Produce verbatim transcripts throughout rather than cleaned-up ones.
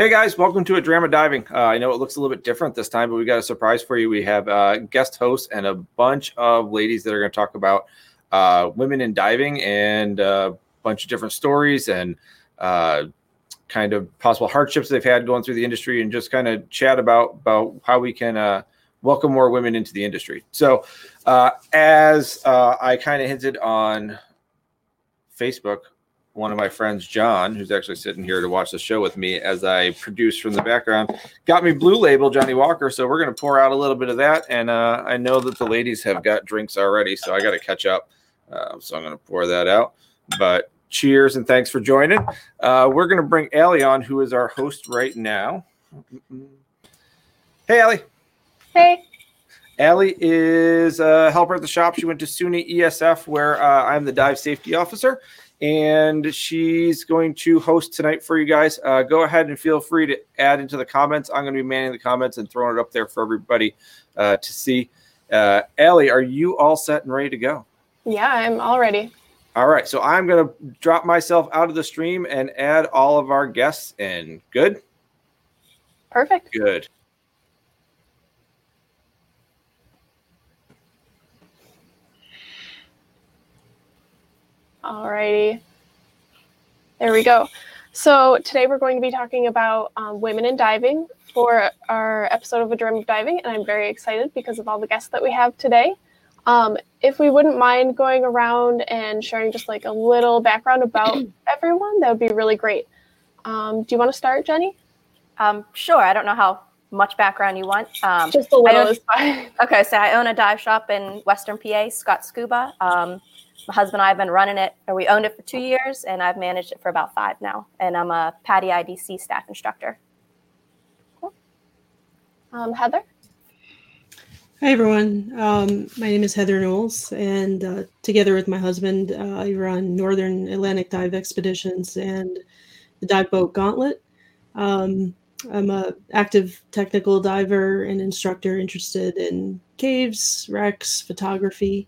Hey guys, welcome to A Drama Diving. Uh, I know it looks a little bit different this time, but we got a surprise for you. We have uh, guest hosts and a bunch of ladies that are going to talk about uh, women in diving and a bunch of different stories and uh, kind of possible hardships they've had going through the industry, and just kind of chat about, about how we can uh, welcome more women into the industry. So uh, as uh, I kind of hinted on Facebook, one of my friends, John, who's actually sitting here to watch the show with me as I produce from the background, got me Blue Label Johnny Walker. So we're going to pour out a little bit of that. And uh, I know that the ladies have got drinks already, so I got to catch up. Uh, so I'm going to pour that out. But cheers and thanks for joining. Uh, we're going to bring Allie on, who is our host right now. Hey, Allie. Hey. Allie is a helper at the shop. She went to SUNY E S F, where uh, I'm the dive safety officer. And she's going to host tonight for you guys. Uh, go ahead and feel free to add into the comments. I'm going to be manning the comments and throwing it up there for everybody uh, to see. Uh, Allie, are you all set and ready to go? Yeah, I'm all ready. All right. So I'm going to drop myself out of the stream and add all of our guests in. Good? Perfect. Good. Alrighty, there we go. So today we're going to be talking about um, women in diving for our episode of A Dream of Diving, and I'm very excited because of all the guests that we have today. Um, if we wouldn't mind going around and sharing just like a little background about everyone, that would be really great. Um, do you want to start, Jenny? Um, sure, I don't know how much background you want. Um, just a little is fine. Okay, so I own a dive shop in Western P A, Scott Scuba. Um, My husband and I have been running it, or we owned it for two years, and I've managed it for about five now. And I'm a P A D I I D C staff instructor. Cool. Um, Heather? Hi, everyone. Um, my name is Heather Knowles, and uh, together with my husband, uh, I run Northern Atlantic Dive Expeditions and the Dive Boat Gauntlet. Um, I'm an active technical diver and instructor interested in caves, wrecks, photography.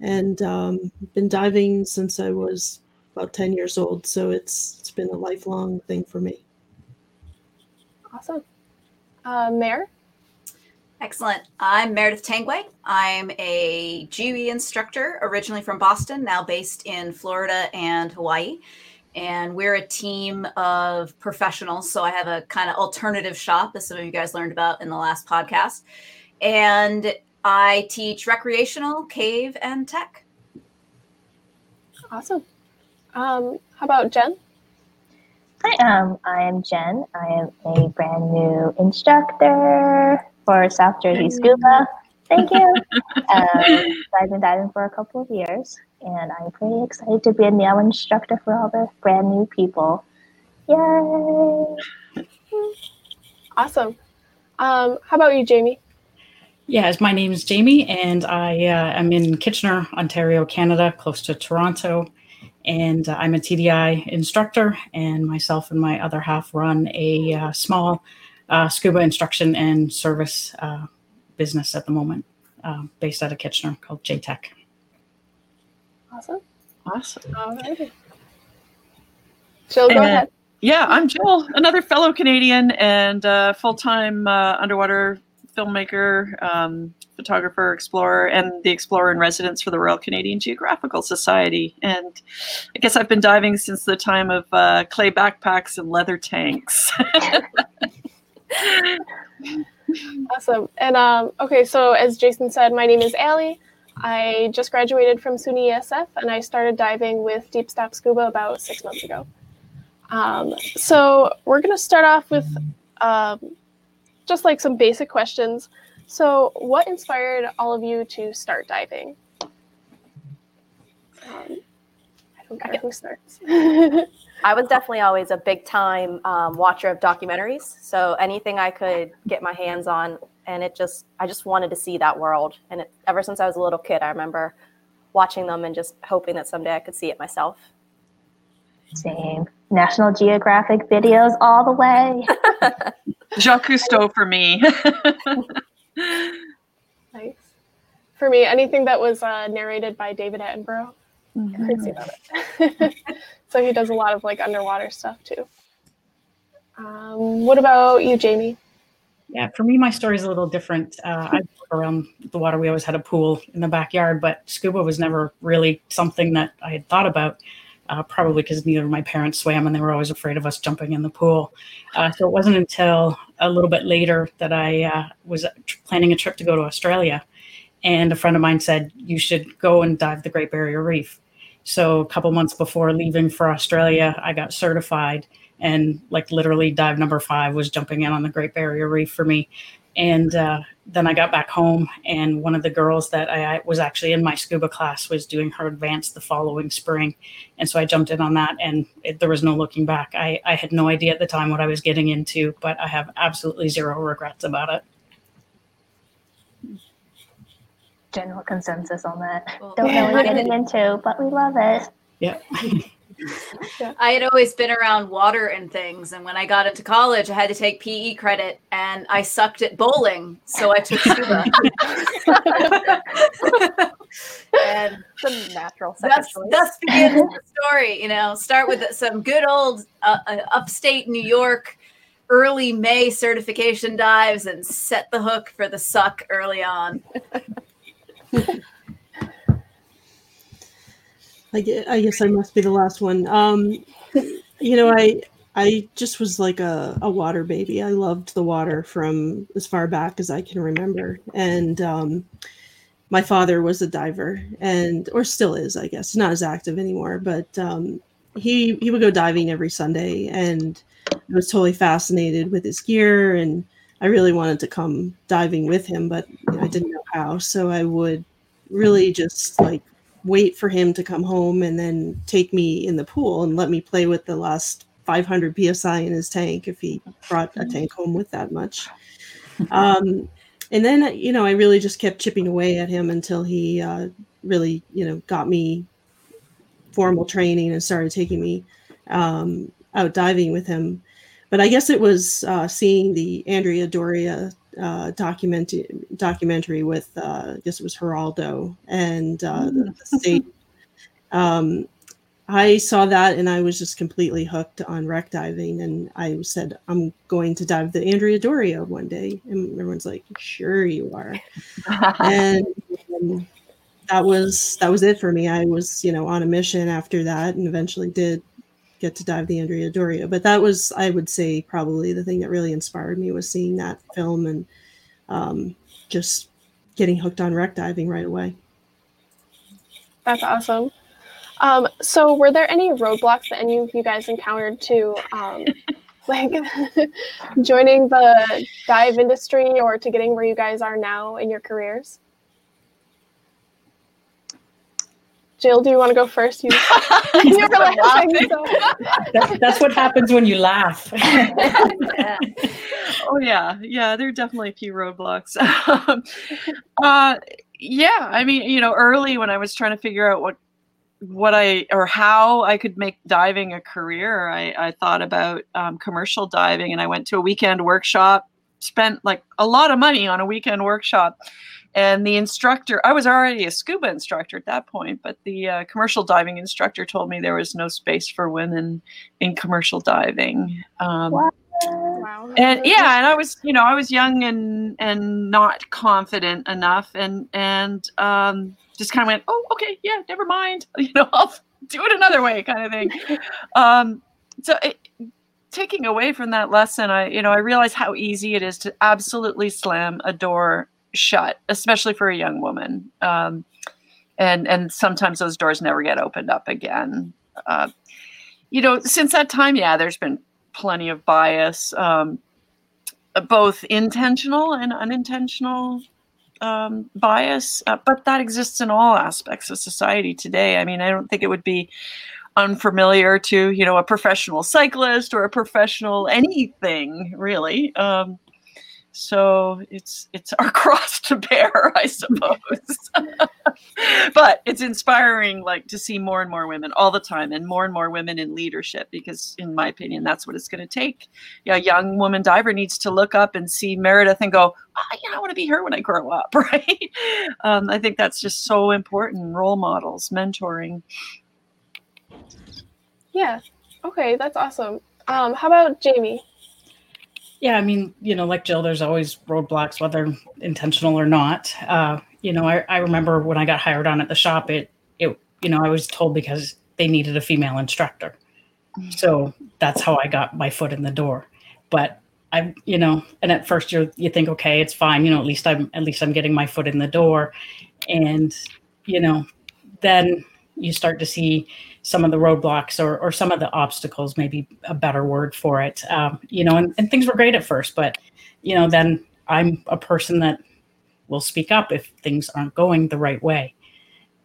And um, been diving since I was about ten years old, so it's it's been a lifelong thing for me. Awesome, uh, Mare. Excellent. I'm Meredith Tanguay. I'm a G U E instructor, originally from Boston, now based in Florida and Hawaii. And we're a team of professionals, so I have a kind of alternative shop, as some of you guys learned about in the last podcast, and I teach recreational, cave, and tech. Awesome. Um, how about Jen? Hi, um, I am Jen. I am a brand new instructor for South Jersey Scuba. Thank you. um, I've been diving for a couple of years, and I'm pretty excited to be a new instructor for all the brand new people. Yay! Awesome. Um, how about you, Jamie? Yes, my name is Jamie, and I uh, am in Kitchener, Ontario, Canada, close to Toronto, and uh, I'm a T D I instructor, and myself and my other half run a uh, small uh, scuba instruction and service uh, business at the moment, uh, based out of Kitchener, called JTech. Awesome. Awesome. All right. Jill, go uh, ahead. Yeah, I'm Jill, another fellow Canadian and uh, full-time uh, underwater filmmaker, um, photographer, explorer, and the explorer in residence for the Royal Canadian Geographical Society. And I guess I've been diving since the time of uh, clay backpacks and leather tanks. Awesome. And um, okay, so as Jason said, my name is Allie. I just graduated from SUNY E S F, and I started diving with Deep Stop Scuba about six months ago. Um, so we're going to start off with um, just like some basic questions. So what inspired all of you to start diving? Um, I don't care who starts. I was definitely always a big time um, watcher of documentaries. So anything I could get my hands on, and it just, I just wanted to see that world. And it, ever since I was a little kid, I remember watching them and just hoping that someday I could see it myself. Same. National Geographic videos all the way. Jacques Cousteau for me. Nice. For me, anything that was uh, narrated by David Attenborough. Mm-hmm. Crazy about it. So he does a lot of like underwater stuff too. Um, what about you, Jamie? Yeah, for me, my story is a little different. Uh, I grew around the water. We always had a pool in the backyard, but scuba was never really something that I had thought about, uh, probably because neither of my parents swam and they were always afraid of us jumping in the pool. Uh, so it wasn't until a little bit later that I uh, was planning a trip to go to Australia. And a friend of mine said, you should go and dive the Great Barrier Reef. So a couple months before leaving for Australia, I got certified. And like literally dive number five was jumping in on the Great Barrier Reef for me. And uh, then I got back home, and one of the girls that I, I was actually in my scuba class was doing her advanced the following spring. And so I jumped in on that, and it, there was no looking back. I, I had no idea at the time what I was getting into, but I have absolutely zero regrets about it. General consensus on that. Well, Don't know what we're getting into, but we love it. Yeah. I had always been around water and things, and when I got into college, I had to take P E credit, and I sucked at bowling, so I took scuba. And some natural stuff. Thus begins the story. You know, start with some good old uh, upstate New York early May certification dives, and set the hook for the suck early on. I guess I must be the last one. Um, you know, I I just was like a, a water baby. I loved the water from as far back as I can remember. And um, my father was a diver, and or still is, I guess. He's not as active anymore, but um, he he would go diving every Sunday, and I was totally fascinated with his gear, and I really wanted to come diving with him, but you know, I didn't know how. So I would really just like wait for him to come home and then take me in the pool and let me play with the last five hundred P S I in his tank if he brought a tank home with that much. Um, and then, you know, I really just kept chipping away at him until he uh, really, you know, got me formal training and started taking me um, out diving with him. But I guess it was uh, seeing the Andrea Doria Uh, document, documentary with, uh, I guess it was Geraldo and uh, the, the state. Um, I saw that and I was just completely hooked on wreck diving. And I said, I'm going to dive the Andrea Doria one day. And everyone's like, sure you are. and um, that was, that was it for me. I was, you know, on a mission after that, and eventually did get to dive the Andrea Doria. But that was, I would say, probably the thing that really inspired me was seeing that film and um, just getting hooked on wreck diving right away. That's awesome. Um, so were there any roadblocks that any of you guys encountered to um, like joining the dive industry or to getting where you guys are now in your careers? Jill, do you want to go first? You, you were laughing, so. that's, that's what happens when you laugh. yeah. Oh, yeah. Yeah, there are definitely a few roadblocks. um, uh, yeah, I mean, you know, early when I was trying to figure out what what I or how I could make diving a career, I, I thought about um, commercial diving, and I went to a weekend workshop, spent like a lot of money on a weekend workshop. And the instructor, I was already a scuba instructor at that point, but the uh, commercial diving instructor told me there was no space for women in commercial diving. Um, wow. And yeah, and I was, you know, I was young and and not confident enough, and and um, just kind of went, oh, okay, yeah, never mind, you know, I'll do it another way, kind of thing. Um, so. It, taking away from that lesson, I, you know, I realized how easy it is to absolutely slam a door shut, especially for a young woman. Um, and, and sometimes those doors never get opened up again. Uh, you know, since that time, yeah, there's been plenty of bias, um, both intentional and unintentional um, bias, uh, but that exists in all aspects of society today. I mean, I don't think it would be unfamiliar to, you know, a professional cyclist or a professional anything, really. Um, So it's it's our cross to bear, I suppose. But it's inspiring, like, to see more and more women all the time, and more and more women in leadership, because in my opinion, that's what it's going to take. Yeah, a young woman diver needs to look up and see Meredith and go, oh, yeah, I want to be her when I grow up, right? um, I think that's just so important. Role models, mentoring. Yeah. Okay, that's awesome. Um, how about Jamie? Yeah, I mean, you know, like Jill, there's always roadblocks, whether intentional or not. Uh, you know, I, I remember when I got hired on at the shop, it, it, you know, I was told because they needed a female instructor. So that's how I got my foot in the door. But I, you know, and at first you you think, okay, it's fine. You know, at least I'm, at least I'm getting my foot in the door. And, you know, then you start to see some of the roadblocks or or some of the obstacles, maybe a better word for it. Um, you know, and, and things were great at first, but, you know, then I'm a person that will speak up if things aren't going the right way.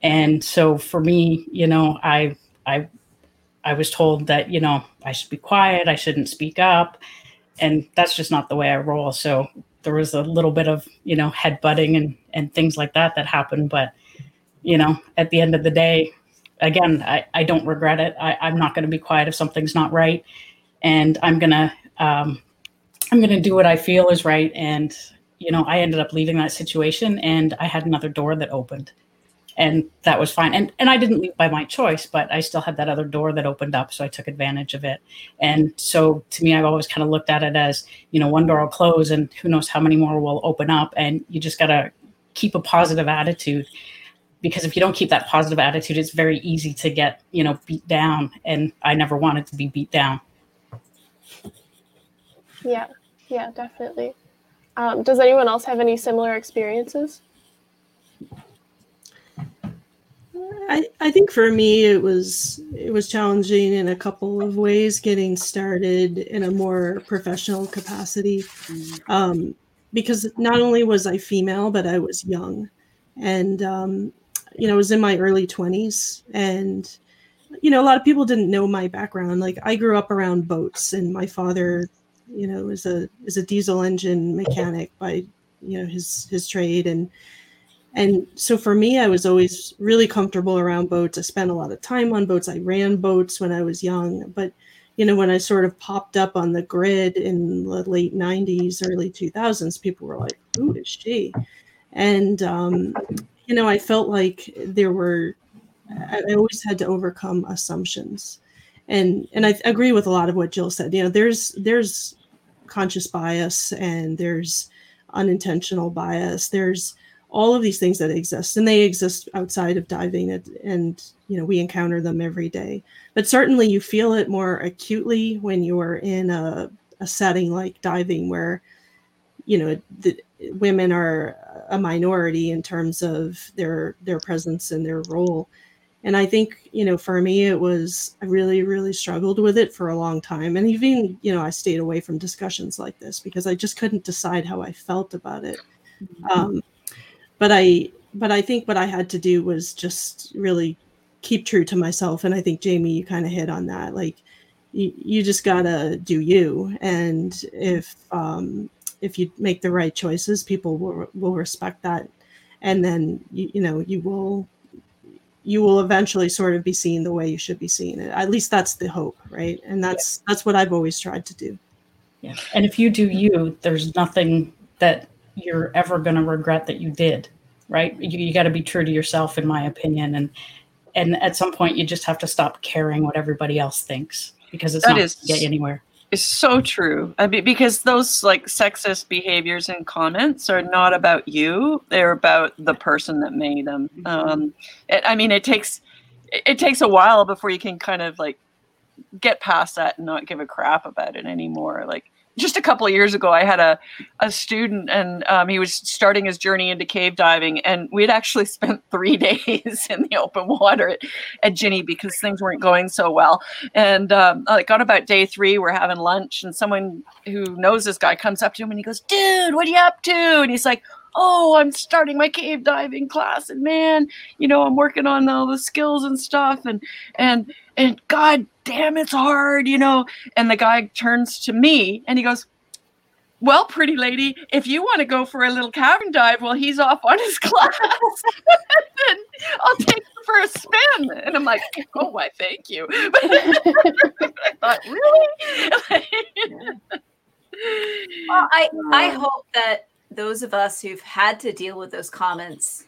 And so for me, you know, I, I, I was told that, you know, I should be quiet, I shouldn't speak up. And that's just not the way I roll. So there was a little bit of, you know, headbutting and, and things like that that happened. But, you know, at the end of the day, again, I, I don't regret it. I, I'm not going to be quiet if something's not right. And I'm going to, um, I'm going to do what I feel is right. And, you know, I ended up leaving that situation and I had another door that opened. And that was fine. And and I didn't leave by my choice, but I still had that other door that opened up. So I took advantage of it. And so to me, I've always kind of looked at it as, you know, one door will close and who knows how many more will open up. And you just got to keep a positive attitude, because if you don't keep that positive attitude, it's very easy to get, you know, beat down. And I never wanted to be beat down. Yeah, yeah, definitely. Um, does anyone else have any similar experiences? I, I think for me, it was it was challenging in a couple of ways getting started in a more professional capacity, um, because not only was I female, but I was young. And, um, you know, I was in my early twenties and, you know, a lot of people didn't know my background. Like, I grew up around boats and my father, you know, is a is a diesel engine mechanic by, you know, his his trade. And And so for me, I was always really comfortable around boats. I spent a lot of time on boats. I ran boats when I was young. But, you know, when I sort of popped up on the grid in the late nineties, early two thousands, people were like, who is she? And, um, you know, I felt like there were, I always had to overcome assumptions. And and I agree with a lot of what Jill said. You know, there's there's conscious bias and there's unintentional bias. There's all of these things that exist, and they exist outside of diving, and, and, you know, we encounter them every day. But certainly you feel it more acutely when you are in a, a setting like diving where, you know, the women are a minority in terms of their their presence and their role. And I think, you know, for me, it was, I really, really struggled with it for a long time. And even, you know, I stayed away from discussions like this because I just couldn't decide how I felt about it. Mm-hmm. Um, But I but I think what I had to do was just really keep true to myself. And I think, Jamie, you kind of hit on that. Like, you, you just got to do you. And if um, if you make the right choices, people will will respect that. And then, you, you know, you will you will eventually sort of be seen the way you should be seen. At least that's the hope, right? And that's yeah. that's what I've always tried to do. Yeah. And if you do you, there's nothing that you're ever going to regret that you did, right? You, you got to be true to yourself, in my opinion. And and at some point, you just have to stop caring what everybody else thinks, because it's that not going to get you anywhere. It's so true. I mean, because those like sexist behaviors and comments are not about you. They're about the person that made them. Mm-hmm. Um, it, I mean, it takes it, it takes a while before you can kind of like get past that and not give a crap about it anymore. Like, just a couple of years ago, I had a, a student, and um, he was starting his journey into cave diving, and we'd actually spent three days in the open water at, at Ginny because things weren't going so well. And um, like on about day three, we're having lunch, and someone who knows this guy comes up to him and he goes, "Dude, what are you up to?" And he's like, "Oh, I'm starting my cave diving class, and man, you know, I'm working on all the skills and stuff, and and and God damn, it's hard, you know." And the guy turns to me and he goes, "Well, pretty lady, if you want to go for a little cavern dive while he's off on his class, then I'll take you for a spin." And I'm like, "Oh, why, thank you." I thought, really? Well, I I hope that those of us who've had to deal with those comments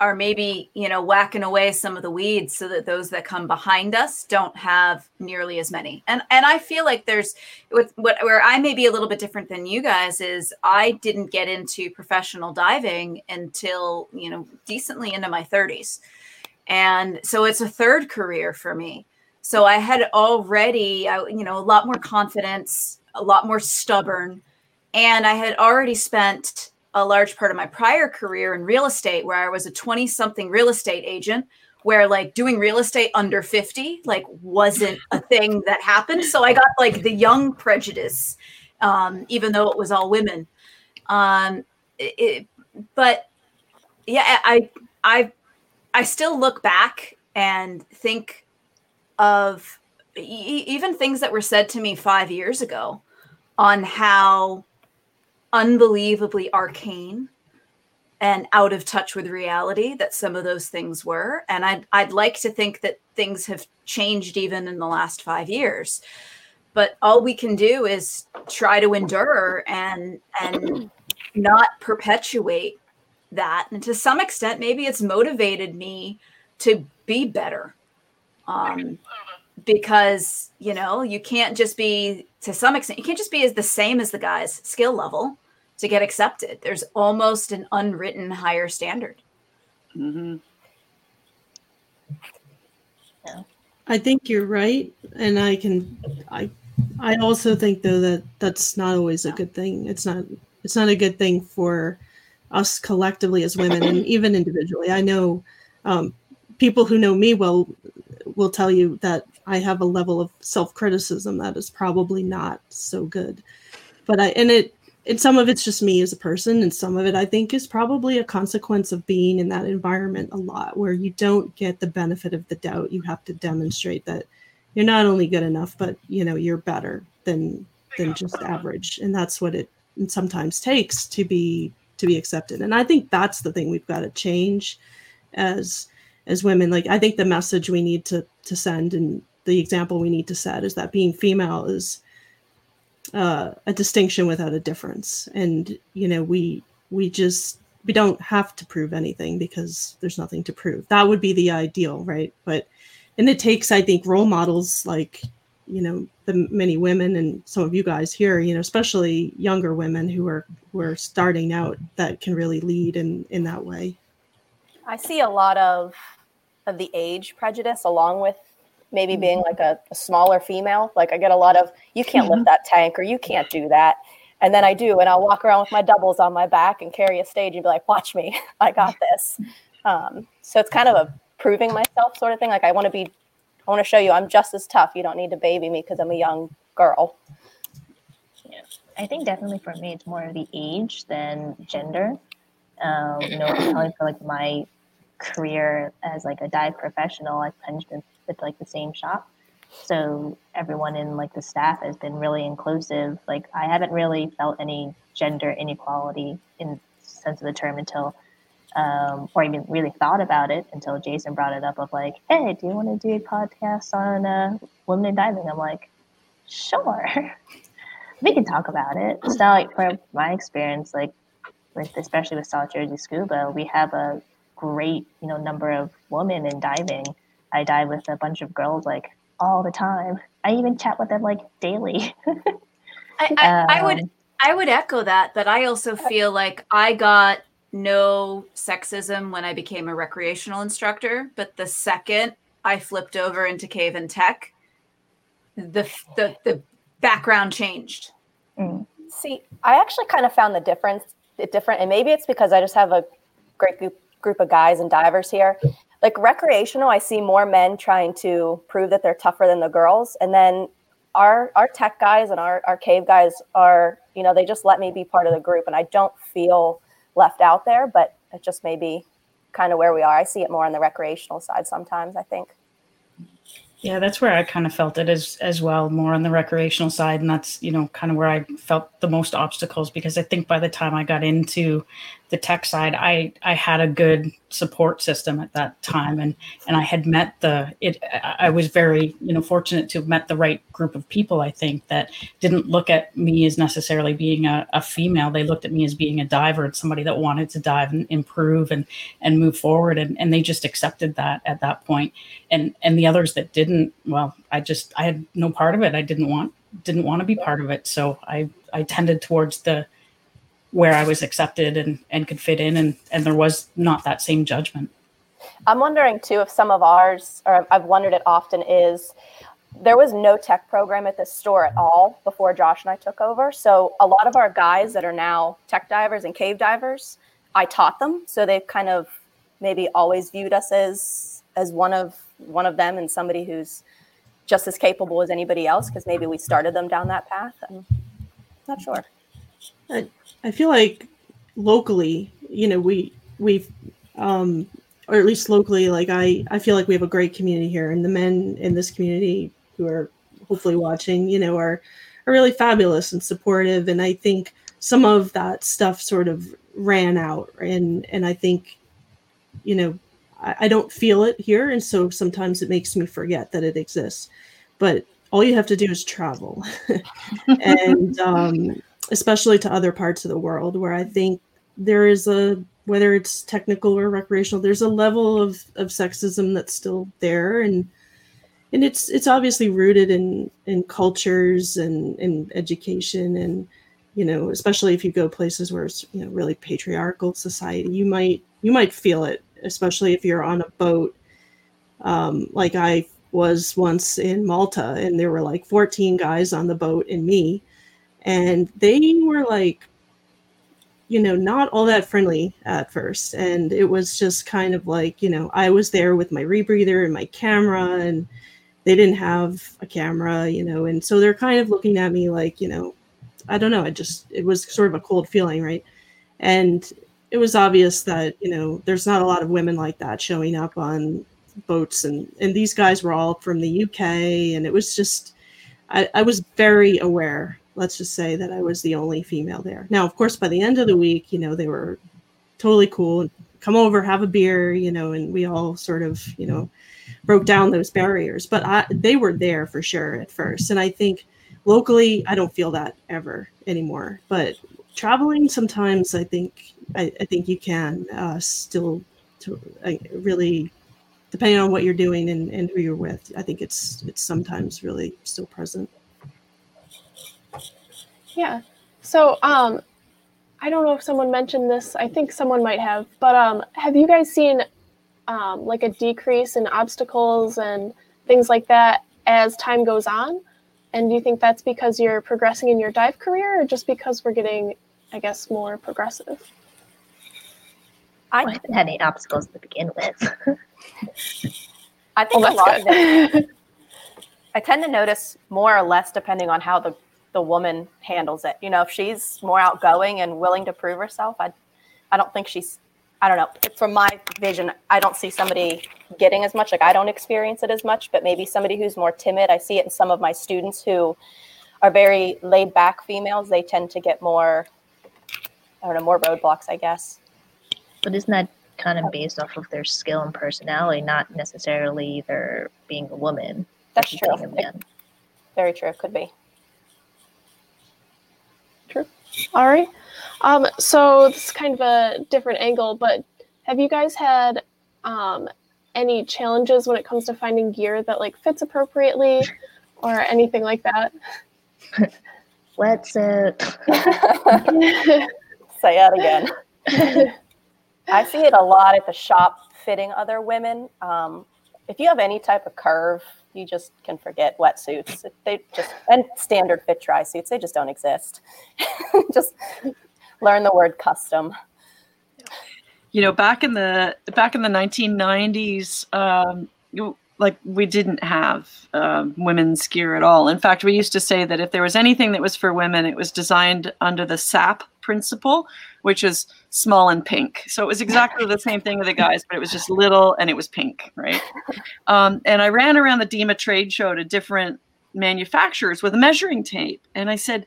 are maybe, you know, whacking away some of the weeds so that those that come behind us don't have nearly as many. And and I feel like there's with what where I may be a little bit different than you guys is I didn't get into professional diving until, you know, decently into my thirties. And so it's a third career for me. So I had already, you know, a lot more confidence, a lot more stubborn, and I had already spent a large part of my prior career in real estate, where I was a twenty something real estate agent, where like doing real estate under fifty, like wasn't a thing that happened. So I got like the young prejudice, um, even though it was all women. Um, it, but yeah, I, I, I still look back and think of e- even things that were said to me five years ago on how unbelievably arcane and out of touch with reality that some of those things were. And I'd, I'd like to think that things have changed even in the last five years, but all we can do is try to endure and, and not perpetuate that. And to some extent, maybe it's motivated me to be better. Um, because, you know, you can't just be, to some extent, you can't just be as the same as the guy's skill level to get accepted. There's almost an unwritten higher standard. Mm-hmm. Yeah. I think you're right. And I can, I, I also think though that that's not always a good thing. It's not, it's not a good thing for us collectively as women and even individually. I know, um, people who know me well will tell you that I have a level of self-criticism that is probably not so good, but I, and it, and some of it's just me as a person. And some of it I think is probably a consequence of being in that environment a lot where you don't get the benefit of the doubt. You have to demonstrate that you're not only good enough, but you know, you're better than, than just average. And that's what it sometimes takes to be, to be accepted. And I think that's the thing we've got to change as, as women. Like, I think the message we need to, to send and the example we need to set is that being female is uh, a distinction without a difference. And, you know, we, we just, we don't have to prove anything because there's nothing to prove. That would be the ideal, right? But, and it takes, I think, role models like, you know, the many women and some of you guys here, you know, especially younger women who are, who are starting out that can really lead in, in that way. I see a lot of, of the age prejudice along with maybe being like a, a smaller female. Like I get a lot of, you can't lift that tank or you can't do that. And then I do, and I'll walk around with my doubles on my back and carry a stage and be like, watch me, I got this. Um, so it's kind of a proving myself sort of thing. Like I want to be, I want to show you I'm just as tough. You don't need to baby me because I'm a young girl. Yeah, I think definitely for me, it's more of the age than gender. Um, you know, probably for like my career as like a dive professional, I've punched in with like the same shop, so everyone in like the staff has been really inclusive. Like I haven't really felt any gender inequality in sense of the term until um or even really thought about it until Jason brought it up of like, hey, do you want to do a podcast on uh women in diving? I'm like, sure. We can talk about it. So like for my experience, like with especially with South Jersey Scuba, we have a great, you know, number of women in diving. I dive with a bunch of girls like all the time. I even chat with them like daily. I, I, um, I would I would echo that, but I also feel like I got no sexism when I became a recreational instructor, but the second I flipped over into Cave and Tech, the the, the background changed. Mm. See, I actually kind of found the difference different, and maybe it's because I just have a great group group of guys and divers here. Like recreational, I see more men trying to prove that they're tougher than the girls. And then our our tech guys and our, our cave guys are, you know, they just let me be part of the group and I don't feel left out there, but it just may be kind of where we are. I see it more on the recreational side sometimes, I think. Yeah, that's where I kind of felt it as as well, more on the recreational side. And that's, you know, kind of where I felt the most obstacles, because I think by the time I got into the tech side, I, I had a good support system at that time. And, and I had met the, it, I was very, you know, fortunate to have met the right group of people, I think, that didn't look at me as necessarily being a, a female. They looked at me as being a diver and somebody that wanted to dive and improve and, and move forward. And, and they just accepted that at that point. And, and the others that didn't, well, I just, I had no part of it. I didn't want, didn't want to be part of it. So I, I tended towards the, where I was accepted and, and could fit in, and, and there was not that same judgment. I'm wondering too, if some of ours, or I've wondered it often, is there was no tech program at this store at all before Josh and I took over. So a lot of our guys that are now tech divers and cave divers, I taught them. So they've kind of maybe always viewed us as, as one of, one of them and somebody who's just as capable as anybody else, because maybe we started them down that path. I'm not sure. I, I feel like locally, you know, we, we've, um, or at least locally, like I, I feel like we have a great community here, and the men in this community who are hopefully watching, you know, are, are really fabulous and supportive. And I think some of that stuff sort of ran out, and, and I think, you know, I, I don't feel it here. And so sometimes it makes me forget that it exists, but all you have to do is travel and, um, especially to other parts of the world, where I think there is a, whether it's technical or recreational, there's a level of, of sexism that's still there. And and it's it's obviously rooted in, in cultures and in education. And, you know, especially if you go places where it's, you know, really patriarchal society, you might you might feel it, especially if you're on a boat. Um, like I was once in Malta, and there were like fourteen guys on the boat and me. And they were like, you know, not all that friendly at first. And it was just kind of like, you know, I was there with my rebreather and my camera, and they didn't have a camera, you know. And so they're kind of looking at me like, you know, I don't know. I just, it was sort of a cold feeling, right? And it was obvious that, you know, there's not a lot of women like that showing up on boats. And, and these guys were all from the U K. And it was just, I, I was very aware. Let's just say that I was the only female there. Now, of course, by the end of the week, you know, they were totally cool. Come over, have a beer, you know, and we all sort of, you know, broke down those barriers. But I, they were there for sure at first. And I think locally, I don't feel that ever anymore. But traveling sometimes, I think, I, I think you can uh, still to, uh, really, depending on what you're doing and, and who you're with, I think it's it's sometimes really still present. Yeah. So um, I don't know if someone mentioned this. I think someone might have. But um, have you guys seen um, like a decrease in obstacles and things like that as time goes on? And do you think that's because you're progressing in your dive career, or just because we're getting, I guess, more progressive? I, well, I haven't had any obstacles to begin with. I think well, a lot good. of it. I tend to notice more or less depending on how the the woman handles it. You know, if she's more outgoing and willing to prove herself, I I don't think she's, I don't know. From my vision, I don't see somebody getting as much. Like, I don't experience it as much, but maybe somebody who's more timid, I see it in some of my students who are very laid back females. They tend to get more, I don't know, more roadblocks, I guess. But isn't that kind of based off of their skill and personality, not necessarily their being a woman? That's true. Being a man. Very true. It could be. True. All right. Um, so this is kind of a different angle, but have you guys had um, any challenges when it comes to finding gear that like fits appropriately or anything like that? What's it? Say that again. I see it a lot at the shop fitting other women. Um, if you have any type of curve, you just can forget wetsuits. They just, and standard fit dry suits, they just don't exist. Just learn the word custom. You know, back in the back in the nineteen nineties, um, you, like we didn't have um, women's gear at all. In fact, we used to say that if there was anything that was for women, it was designed under the S A P principle, which is small and pink. So it was exactly the same thing with the guys, but it was just little and it was pink, right? Um, and I ran around the DEMA trade show to different manufacturers with a measuring tape. And I said,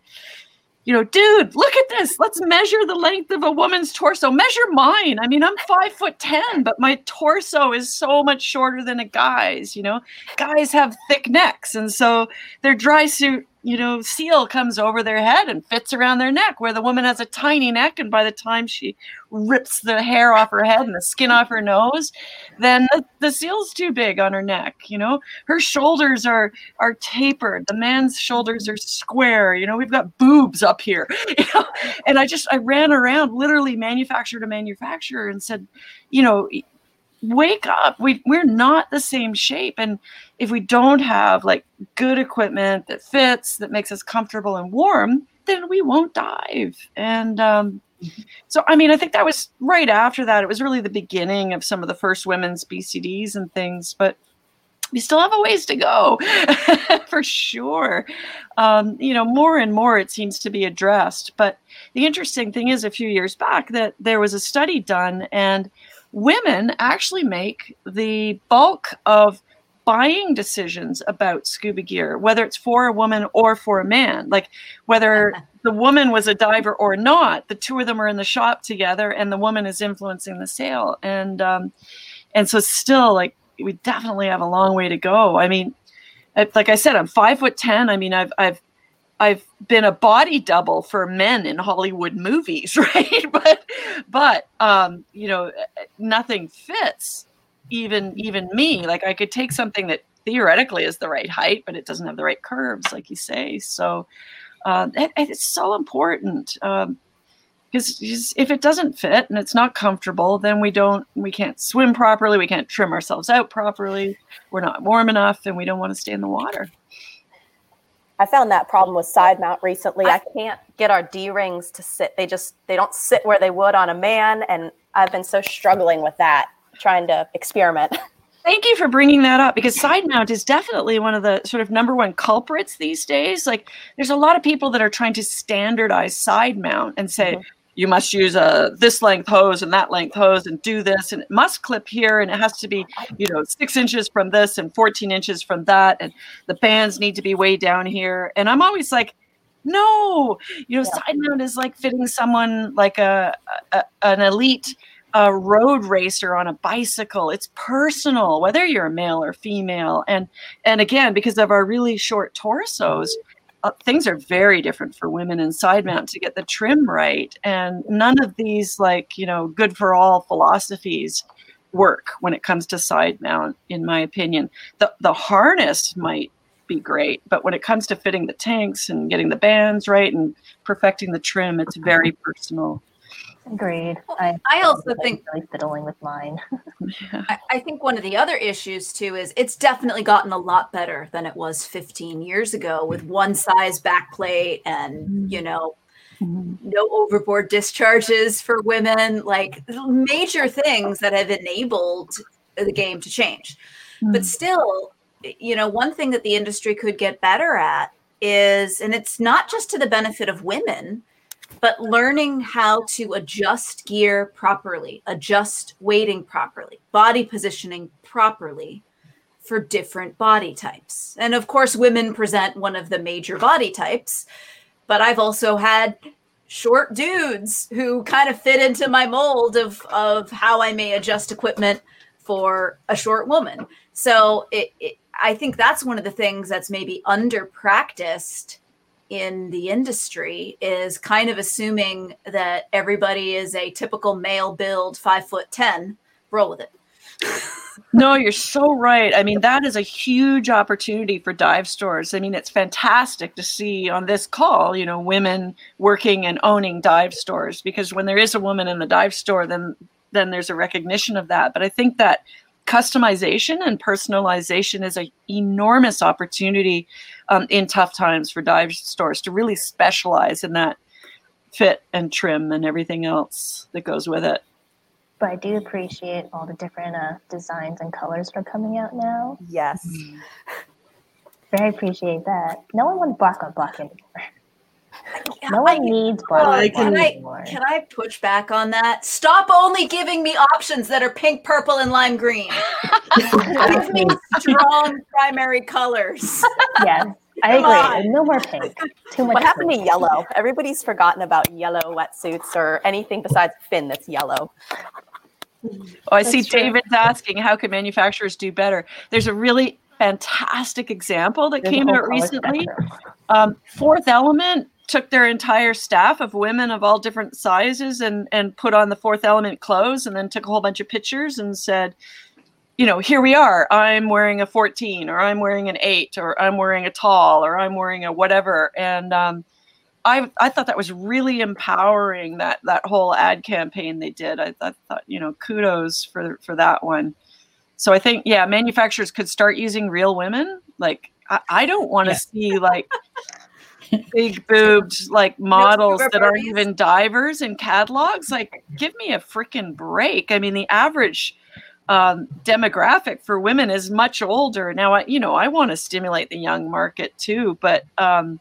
you know, dude, look at this. Let's measure the length of a woman's torso. Measure mine. I mean, I'm five foot ten, but my torso is so much shorter than a guy's. You know, guys have thick necks, and so their dry suit, you know, seal comes over their head and fits around their neck, where the woman has a tiny neck, and by the time she rips the hair off her head and the skin off her nose, then the, the seal's too big on her neck. You know, her shoulders are are tapered. The man's shoulders are square. You know, we've got boobs up here. You know? And I just I ran around literally manufacturer to manufacturer and said, you know, wake up. We we're not the same shape. And if we don't have like good equipment that fits, that makes us comfortable and warm, then we won't dive. And um, so, I mean, I think that was right after that. It was really the beginning of some of the first women's B C Ds and things, but we still have a ways to go for sure. Um, you know, more and more it seems to be addressed. But the interesting thing is a few years back that there was a study done, and women actually make the bulk of buying decisions about scuba gear, whether it's for a woman or for a man. Like whether the woman was a diver or not, the two of them are in the shop together and the woman is influencing the sale. And um, and so still, like, we definitely have a long way to go. I mean, like I said, I'm five foot ten. I mean, I've I've I've been a body double for men in Hollywood movies, right? But, but um, you know, nothing fits even even me. Like I could take something that theoretically is the right height, but it doesn't have the right curves, like you say. So uh, it, it's so important because um, if it doesn't fit and it's not comfortable, then we don't, we can't swim properly, we can't trim ourselves out properly, we're not warm enough, and we don't want to stay in the water. I found that problem with side mount recently. I can't get our D-rings to sit. They just, they don't sit where they would on a man. And I've been so struggling with that, trying to experiment. Thank you for bringing that up, because side mount is definitely one of the sort of number one culprits these days. Like there's a lot of people that are trying to standardize side mount and say, mm-hmm. you must use a this length hose and that length hose and do this, and it must clip here, and it has to be, you know, six inches from this and fourteen inches from that, and the bands need to be way down here. And I'm always like, no, you know, yeah. Side mount is like fitting someone like a, a an elite a road racer on a bicycle. It's personal, whether you're a male or female. And and again, because of our really short torsos, Uh, things are very different for women in side mount to get the trim right. And none of these, like, you know, good for all philosophies work when it comes to side mount, in my opinion. The the harness might be great, but when it comes to fitting the tanks and getting the bands right and perfecting the trim, it's very personal. Agreed. Well, I, I also think really fiddling with mine. Yeah. I, I think one of the other issues too is it's definitely gotten a lot better than it was fifteen years ago with one size backplate and, you know, mm-hmm. no overboard discharges for women, like major things that have enabled the game to change. Mm-hmm. But still, you know, one thing that the industry could get better at is, and it's not just to the benefit of women, but learning how to adjust gear properly, adjust weighting properly, body positioning properly for different body types. And of course, women present one of the major body types, but I've also had short dudes who kind of fit into my mold of, of how I may adjust equipment for a short woman. So it, it, I think that's one of the things that's maybe under-practiced in the industry, is kind of assuming that everybody is a typical male build, five foot ten, roll with it. No, you're so right. I mean, that is a huge opportunity for dive stores. I mean, it's fantastic to see on this call, you know, women working and owning dive stores, because when there is a woman in the dive store, then, then there's a recognition of that. But I think that customization and personalization is an enormous opportunity um, in tough times for dive stores to really specialize in that fit and trim and everything else that goes with it. But I do appreciate all the different uh, designs and colors that are coming out now. Yes. Mm-hmm. Very appreciate that. No one wants black on black anymore. Yeah, no one I, needs black. Can I anymore. Can I push back on that? Stop only giving me options that are pink, purple, and lime green. Give me strong primary colors. Yes, I agree. And no more pink. Too much. What happened pink. to yellow? Everybody's forgotten about yellow wetsuits or anything besides fin that's yellow. Oh, I that's see true. David's asking, how can manufacturers do better? There's a really fantastic example that There's came out recently. Um, Fourth Element took their entire staff of women of all different sizes and, and put on the Fourth Element clothes, and then took a whole bunch of pictures and said, you know, here we are, I'm wearing a fourteen, or I'm wearing an eight, or I'm wearing a tall, or I'm wearing a whatever. And um, I I thought that was really empowering, that that whole ad campaign they did. I, I thought, you know, kudos for, for that one. So I think, yeah, manufacturers could start using real women. Like, I, I don't want to yeah. see, like, big boobed, like, models that aren't even divers in catalogs. Like, give me a freaking break. I mean, the average... Um, demographic for women is much older now. I, you know, I want to stimulate the young market too, but um,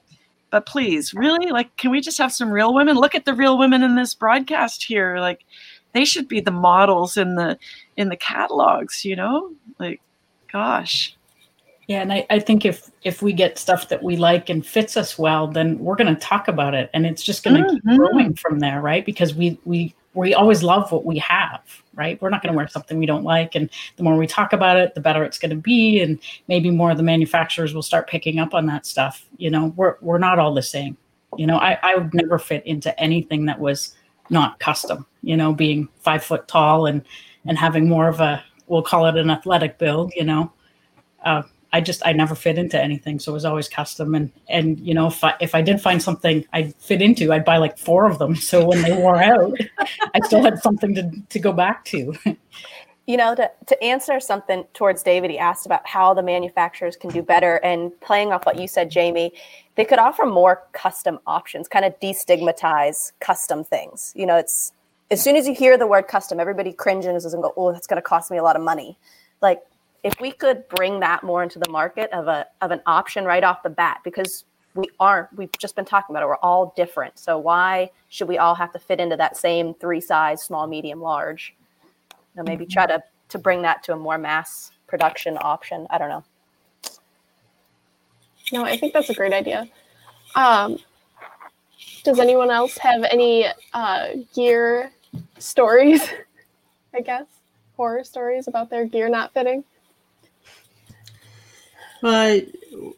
but please, really, like, can we just have some real women? Look at the real women in this broadcast here. Like, they should be the models in the in the catalogs. You know, like, gosh. Yeah, and I, I think if if we get stuff that we like and fits us well, then we're going to talk about it, and it's just going to mm-hmm. keep growing from there, right? Because we we. We always love what we have, right? We're not going to wear something we don't like. And the more we talk about it, the better it's going to be. And maybe more of the manufacturers will start picking up on that stuff. You know, we're we're not all the same. You know, I, I would never fit into anything that was not custom, you know, being five foot tall and, and having more of a, we'll call it an athletic build, you know. Uh, I just, I never fit into anything. So it was always custom. And, and you know, if I, if I did find something I'd fit into, I'd buy like four of them. So when they wore out, I still had something to, to go back to. You know, to, to answer something towards David, he asked about how the manufacturers can do better, and playing off what you said, Jamie, they could offer more custom options, kind of destigmatize custom things. You know, it's as soon as you hear the word custom, everybody cringes and go, oh, that's going to cost me a lot of money. Like, if we could bring that more into the market of a of an option right off the bat, because we aren't, we've just been talking about it, we're all different. So why should we all have to fit into that same three size, small, medium, large? You know, maybe try to, to bring that to a more mass production option. I don't know. No, I think that's a great idea. Um, does anyone else have any uh, gear stories, I guess? Horror stories about their gear not fitting? Well, I,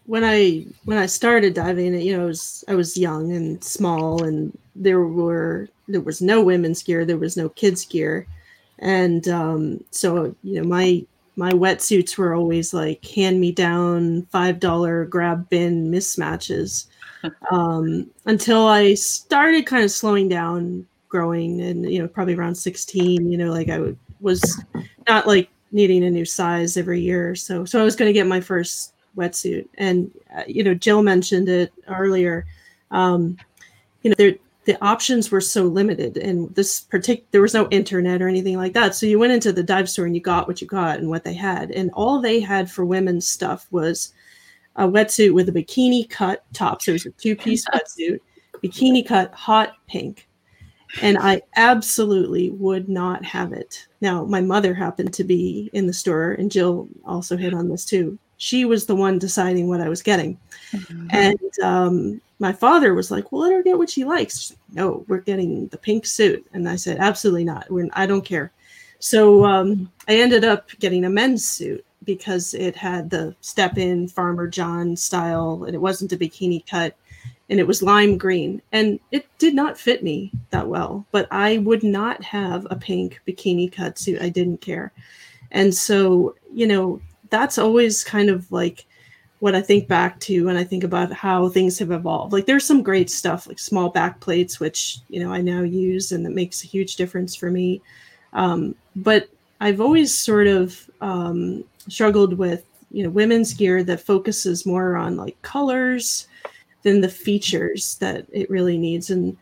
when I when I started diving, you know, I was, I was young and small, and there were there was no women's gear, there was no kids' gear, and um, so you know, my my wetsuits were always like hand-me-down, five dollar grab bin mismatches, um, until I started kind of slowing down, growing, and you know, probably around sixteen, you know, like I would, was not like needing a new size every year or so. So I was going to get my first wetsuit, and, uh, you know, Jill mentioned it earlier. Um, you know, there, the options were so limited, and this particular, there was no internet or anything like that. So you went into the dive store and you got what you got and what they had. And all they had for women's stuff was a wetsuit with a bikini cut top. So it was a two piece wetsuit, bikini cut, hot pink. And I absolutely would not have it. Now, my mother happened to be in the store, and Jill also hit on this too. She was the one deciding what I was getting. Mm-hmm. And um, my father was like, well, let her get what she likes. She's like, no, we're getting the pink suit. And I said, absolutely not. We're, I don't care. So um, I ended up getting a men's suit because it had the step-in Farmer John style, and it wasn't a bikini cut. And it was lime green, and it did not fit me that well, but I would not have a pink bikini cut suit. I didn't care. And so, you know, that's always kind of like what I think back to when I think about how things have evolved. Like, there's some great stuff like small back plates, which, you know, I now use, and that makes a huge difference for me. Um, but I've always sort of um, struggled with, you know, women's gear that focuses more on like colors than the features that it really needs. And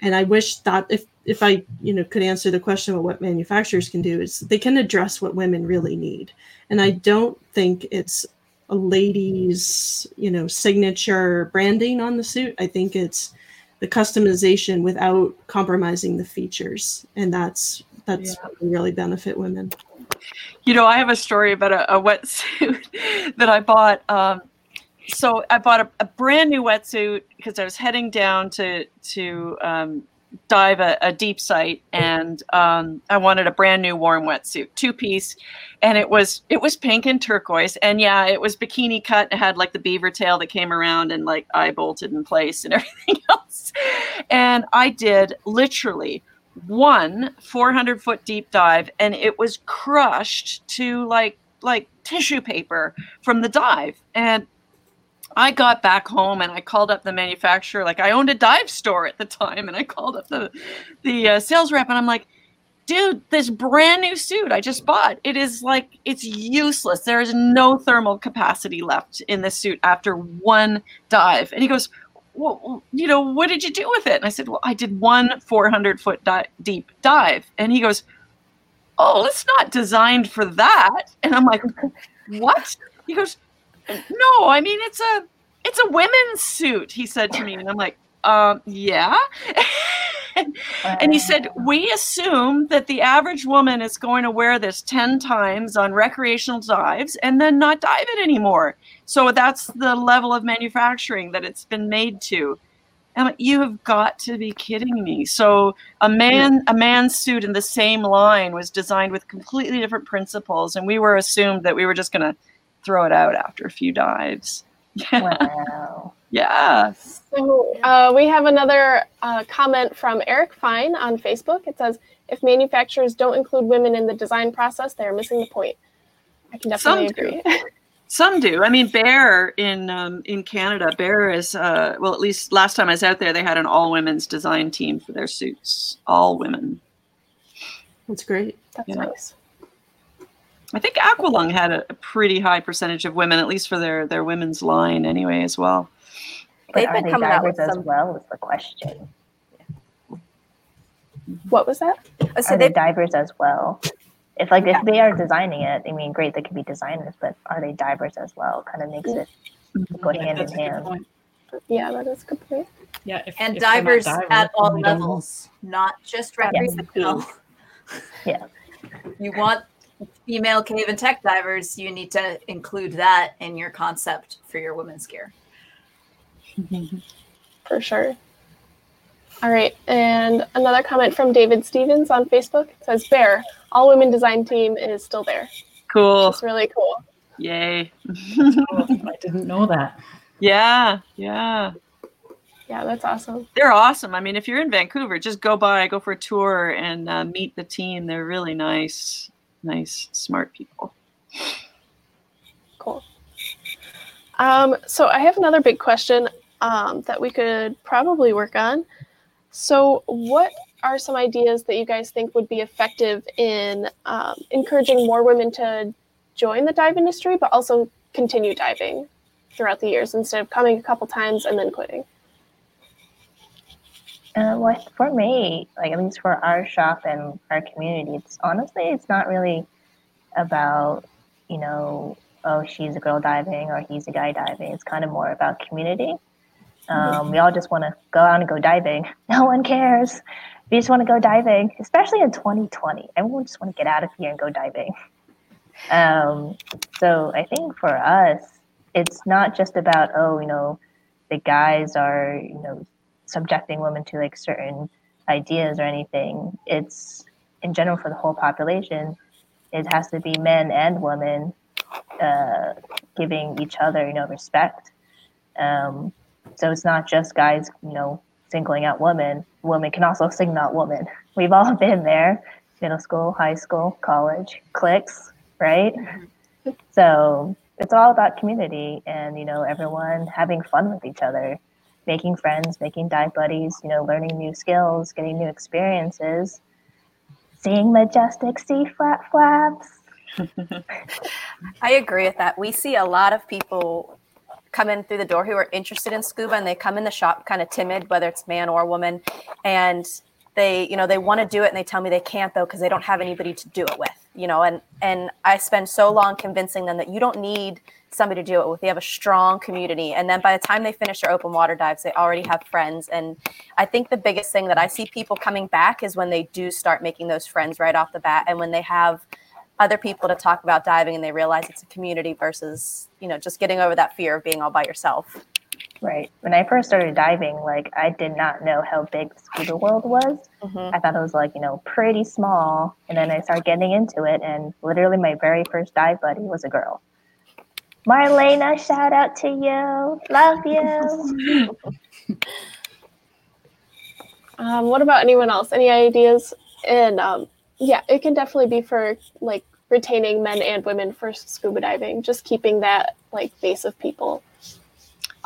and I wish that if, if I, you know, could answer the question about what manufacturers can do, is they can address what women really need. And I don't think it's a lady's, you know, signature branding on the suit. I think it's the customization without compromising the features. And that's that's yeah. what will really benefit women. You know, I have a story about a, a wetsuit that I bought. Um, so I bought a, a brand new wetsuit because I was heading down to to um, dive a, a deep site, and um, I wanted a brand new warm wetsuit, two piece, and it was it was pink and turquoise, and yeah, it was bikini cut. It had like the beaver tail that came around and like eye bolted in place and everything else. And I did literally one four hundred foot deep dive, and it was crushed to like like tissue paper from the dive. And I got back home and I called up the manufacturer. Like, I owned a dive store at the time, and I called up the the uh, sales rep, and I'm like, dude, this brand new suit I just bought, it is like, it's useless. There is no thermal capacity left in this suit after one dive. And he goes, well, you know, what did you do with it? And I said, well, I did one four hundred foot di- deep dive. And he goes, oh, it's not designed for that. And I'm like, what? He goes, no, I mean, it's a, it's a women's suit, he said to me. And I'm like, um, yeah. and, and he said, we assume that the average woman is going to wear this ten times on recreational dives and then not dive it anymore. So that's the level of manufacturing that it's been made to. And like, you have got to be kidding me. So a man, a man's suit in the same line was designed with completely different principles. And we were assumed that we were just going to throw it out after a few dives. Yeah. Wow. Yeah. So uh, we have another uh, comment from Eric Fine on Facebook. It says, if manufacturers don't include women in the design process, they're missing the point. I can definitely Some agree. Do. Some do. I mean, Bare in um, in Canada, Bare is, uh, well, at least last time I was out there, they had an all-women's design team for their suits. All women. That's great. That's yeah. nice. I think Aqualung had a, a pretty high percentage of women, at least for their, their women's line anyway, as well. But They've been they coming out with some... as well, is the question. Yeah. What was that? Oh, so are they divers as well? If like yeah. if they are designing it, I mean, great, they could be designers, but are they divers as well? Kind of makes it go yeah, hand in hand. Yeah, that is good point. Yeah, if, and if divers, divers at all levels, not just recreational. Yeah. yeah. You want female cave and tech divers, you need to include that in your concept for your women's gear. For sure. All right. And another comment from David Stevens on Facebook. It says, Bare, all women design team is still there. Cool. It's really cool. Yay. Oh, I didn't know that. Yeah. Yeah. Yeah, that's awesome. They're awesome. I mean, if you're in Vancouver, just go by, go for a tour and uh, meet the team. They're really nice. Nice, smart people. Cool. Um, so I have another big question um, that we could probably work on. So what are some ideas that you guys think would be effective in um, encouraging more women to join the dive industry, but also continue diving throughout the years instead of coming a couple times and then quitting? Uh, well, for me, like at least for our shop and our community, it's honestly, it's not really about, you know, oh, she's a girl diving or he's a guy diving. It's kind of more about community. Um, we all just want to go out and go diving. No one cares. We just want to go diving, especially in twenty twenty. Everyone just want to get out of here and go diving. Um, so I think for us, it's not just about, oh, you know, the guys are, you know, subjecting women to like certain ideas or anything. It's in general for the whole population. It has to be men and women uh, giving each other, you know, respect. Um, so it's not just guys, you know, singling out women. Women can also single out women. We've all been there, middle school, high school, college, cliques, right? So it's all about community and, you know, everyone having fun with each other, making friends, making dive buddies, you know, learning new skills, getting new experiences, seeing majestic sea flat flaps. I agree with that. We see a lot of people come in through the door who are interested in scuba, and they come in the shop kind of timid, whether it's man or woman, and they, you know, they want to do it, and they tell me they can't though because they don't have anybody to do it with, you know, and and I spend so long convincing them that you don't need somebody to do it with. They have a strong community, and then by the time they finish their open water dives, they already have friends. And I think the biggest thing that I see people coming back is when they do start making those friends right off the bat, and when they have other people to talk about diving, and they realize it's a community versus, you know, just getting over that fear of being all by yourself. Right. When I first started diving, like, I did not know how big the scuba world was. Mm-hmm. I thought it was, like, you know, pretty small. And then I started getting into it, and literally my very first dive buddy was a girl. Marlena, shout out to you. Love you. um, what about anyone else? Any ideas? And um, yeah, it can definitely be for, like, retaining men and women for scuba diving, just keeping that, like, base of people.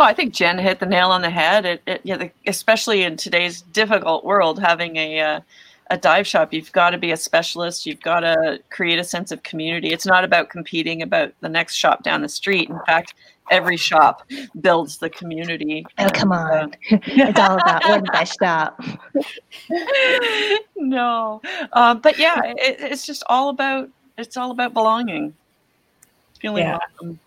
Oh, I think Jen hit the nail on the head. It, it, you know, the, especially in today's difficult world, having a uh, a dive shop, you've got to be a specialist. You've got to create a sense of community. It's not about competing about the next shop down the street. In fact, every shop builds the community. Oh, and, come on. Uh, it's all about one best shop. No. Uh, but yeah, it, it's just all about, it's all about belonging. Feeling yeah. welcome.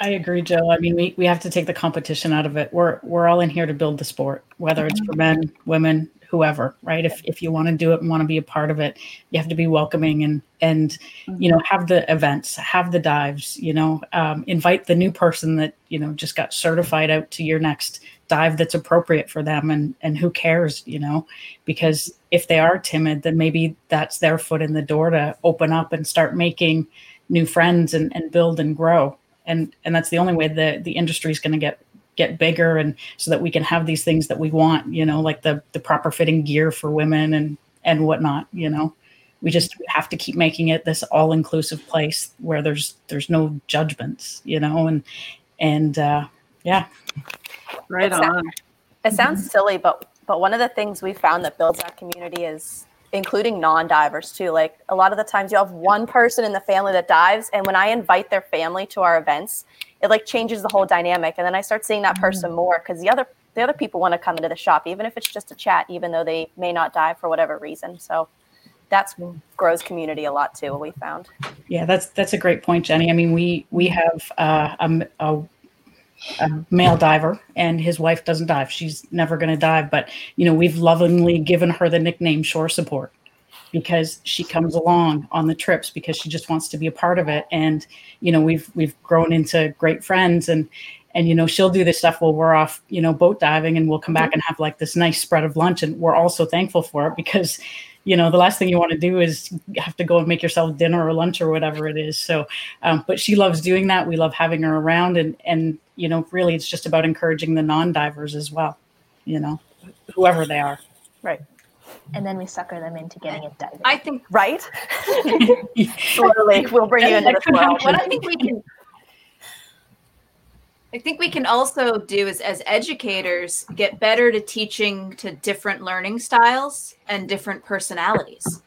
I agree, Jill. I mean, we, we have to take the competition out of it. We're we're all in here to build the sport, whether it's for men, women, whoever, right? If if you want to do it and want to be a part of it, you have to be welcoming and, and mm-hmm. you know, have the events, have the dives, you know, um, invite the new person that, you know, just got certified out to your next dive that's appropriate for them. And, and who cares, you know, because if they are timid, then maybe that's their foot in the door to open up and start making new friends and, and build and grow. And and that's the only way the, the industry is going to get get bigger, and so that we can have these things that we want, you know, like the, the proper fitting gear for women and, and whatnot, you know. We just have to keep making it this all-inclusive place where there's there's no judgments, you know, and, and uh, yeah. Right on. It sounds, it sounds silly, but but one of the things we found that builds our community is including non-divers too. Like, a lot of the times you have one person in the family that dives, and when I invite their family to our events, it like changes the whole dynamic. And then I start seeing that person more because the other the other people want to come into the shop, even if it's just a chat, even though they may not dive for whatever reason. So that's grows community a lot too, what we found. Yeah, that's that's a great point, Jenny. I mean, we we have uh, a, a a male diver, and his wife doesn't dive. She's never going to dive. But, you know, we've lovingly given her the nickname Shore Support because she comes along on the trips because she just wants to be a part of it. And, you know, we've, we've grown into great friends, and, and, you know, she'll do this stuff while we're off, you know, boat diving, and we'll come back and have like this nice spread of lunch. And we're all so thankful for it because, you know, the last thing you want to do is have to go and make yourself dinner or lunch or whatever it is. So, um, but she loves doing that. We love having her around, and, and, you know, really it's just about encouraging the non-divers as well, you know, whoever they are. Right. And then we sucker them into getting it diving. I think, right? Literally, we'll bring you into the world. What I think we can, I think we can also do is, as educators, get better to teaching to different learning styles and different personalities,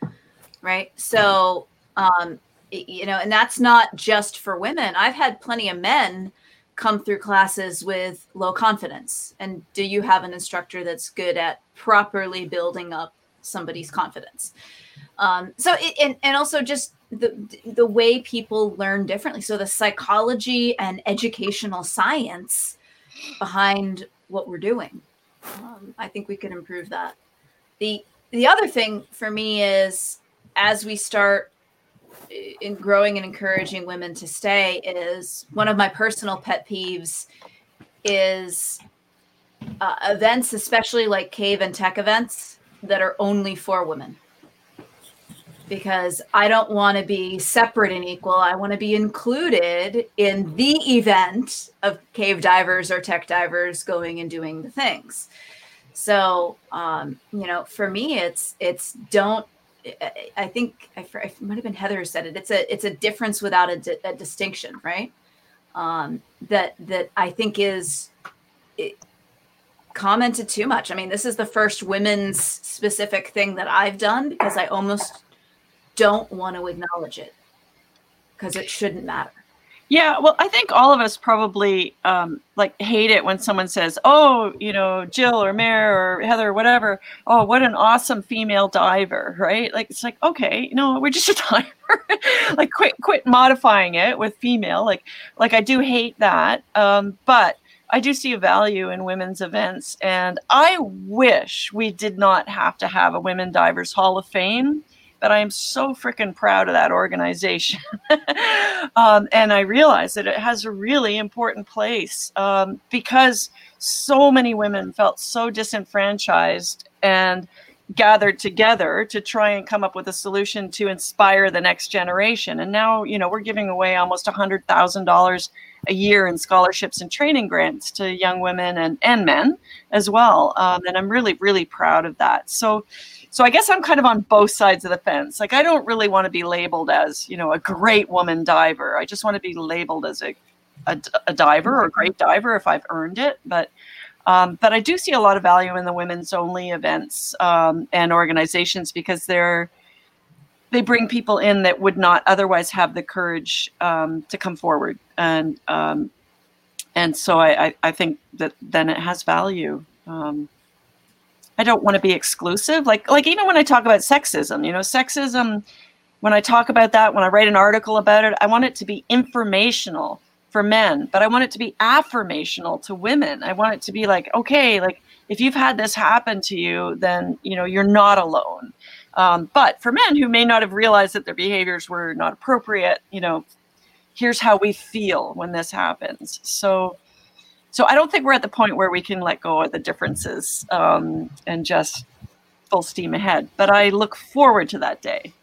right? So, um, you know, and that's not just for women. I've had plenty of men come through classes with low confidence. And do you have an instructor that's good at properly building up somebody's confidence? Um, so, it, and, and also just the the way people learn differently. So the psychology and educational science behind what we're doing. Um, I think we could improve that. The the other thing for me is, as we start in growing and encouraging women to stay, is one of my personal pet peeves is uh, events, especially like cave and tech events, that are only for women. Because I don't want to be separate and equal. I want to be included in the event of cave divers or tech divers going and doing the things. So, um, you know, for me, it's, it's don't, I think I, I might've been Heather who said it. It's a, it's a difference without a, di- a distinction, right? Um, that, that I think is it, commented too much. I mean, this is the first women's specific thing that I've done because I almost don't want to acknowledge it because it shouldn't matter. Yeah, well, I think all of us probably um, like hate it when someone says, oh, you know, Jill or Mare or Heather or whatever, oh, what an awesome female diver, right? Like, it's like, okay, no, we're just a diver. Like, quit quit modifying it with female. Like, like I do hate that, um, but I do see a value in women's events, and I wish we did not have to have a Women Divers Hall of Fame. that I am so freaking proud of that organization. um, and I realize that it has a really important place um, because so many women felt so disenfranchised and gathered together to try and come up with a solution to inspire the next generation. And now, you know, we're giving away almost one hundred thousand dollars a year in scholarships and training grants to young women and, and men as well. Um, and I'm really, really proud of that. So, so I guess I'm kind of on both sides of the fence. Like, I don't really want to be labeled as, you know, a great woman diver. I just want to be labeled as a, a, a diver or a great diver if I've earned it. But Um, but I do see a lot of value in the women's only events um, and organizations because they're they bring people in that would not otherwise have the courage um, to come forward. And um, and so I, I, I think that then it has value. Um, I don't want to be exclusive. Like like even when I talk about sexism, you know, sexism, when I talk about that, when I write an article about it, I want it to be informational for men, but I want it to be affirmational to women. I want it to be like, okay, like if you've had this happen to you, then, you know, you're not alone. Um, but for men who may not have realized that their behaviors were not appropriate, you know, here's how we feel when this happens. So, so I don't think we're at the point where we can let go of the differences um, and just full steam ahead, but I look forward to that day.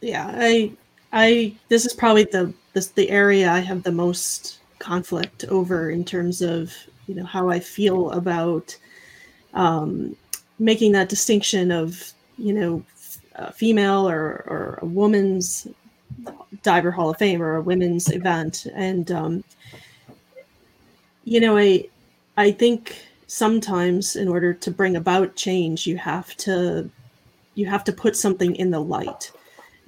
Yeah, I, I this is probably the this, the area I have the most conflict over in terms of, you know, how I feel about um, making that distinction of, you know, f- a female or, or a woman's diver Hall of Fame or a women's event. And, um, you know, I I think sometimes in order to bring about change, you have to you have to put something in the light.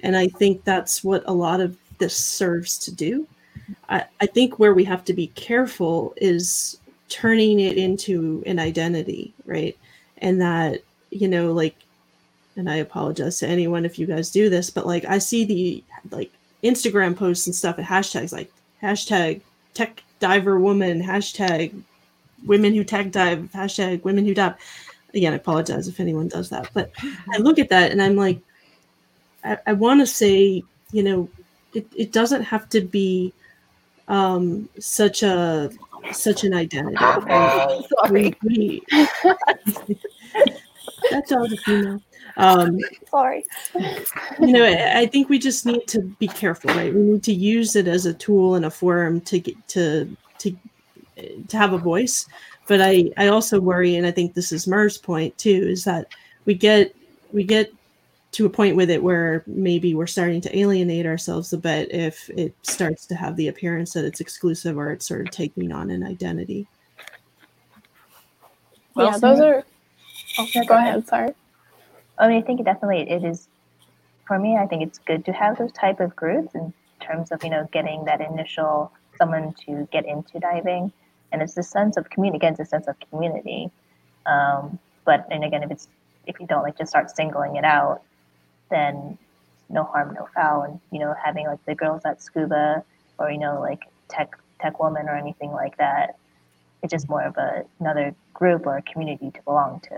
And I think that's what a lot of this serves to do. I, I think where we have to be careful is turning it into an identity, right? And that, you know, like, and I apologize to anyone if you guys do this, but like I see the like Instagram posts and stuff and hashtags like hashtag tech diver woman, hashtag women who tech dive, hashtag women who dive. Again, I apologize if anyone does that, but I look at that and I'm like, I, I want to say, you know, it, it doesn't have to be um, such a such an identity. Oh, sorry. We, we, that's all the female. Um, sorry. You know, I, I think we just need to be careful, right? We need to use it as a tool and a forum to get, to to to have a voice. But I, I also worry, and I think this is Mer's point too, is that we get we get. to a point with it where maybe we're starting to alienate ourselves a bit if it starts to have the appearance that it's exclusive or it's sort of taking on an identity. Well, yeah, those are... Oh, yeah, go ahead, sorry. I mean, I think definitely it is, for me, I think it's good to have those type of groups in terms of, you know, getting that initial someone to get into diving. And it's the sense of community, again, it's a sense of community. Um, but, and again, if it's, if you don't like just start singling it out, then no harm, no foul. And, you know, having like the girls at Scuba or, you know, like tech tech woman or anything like that, it's just more of a, another group or a community to belong to.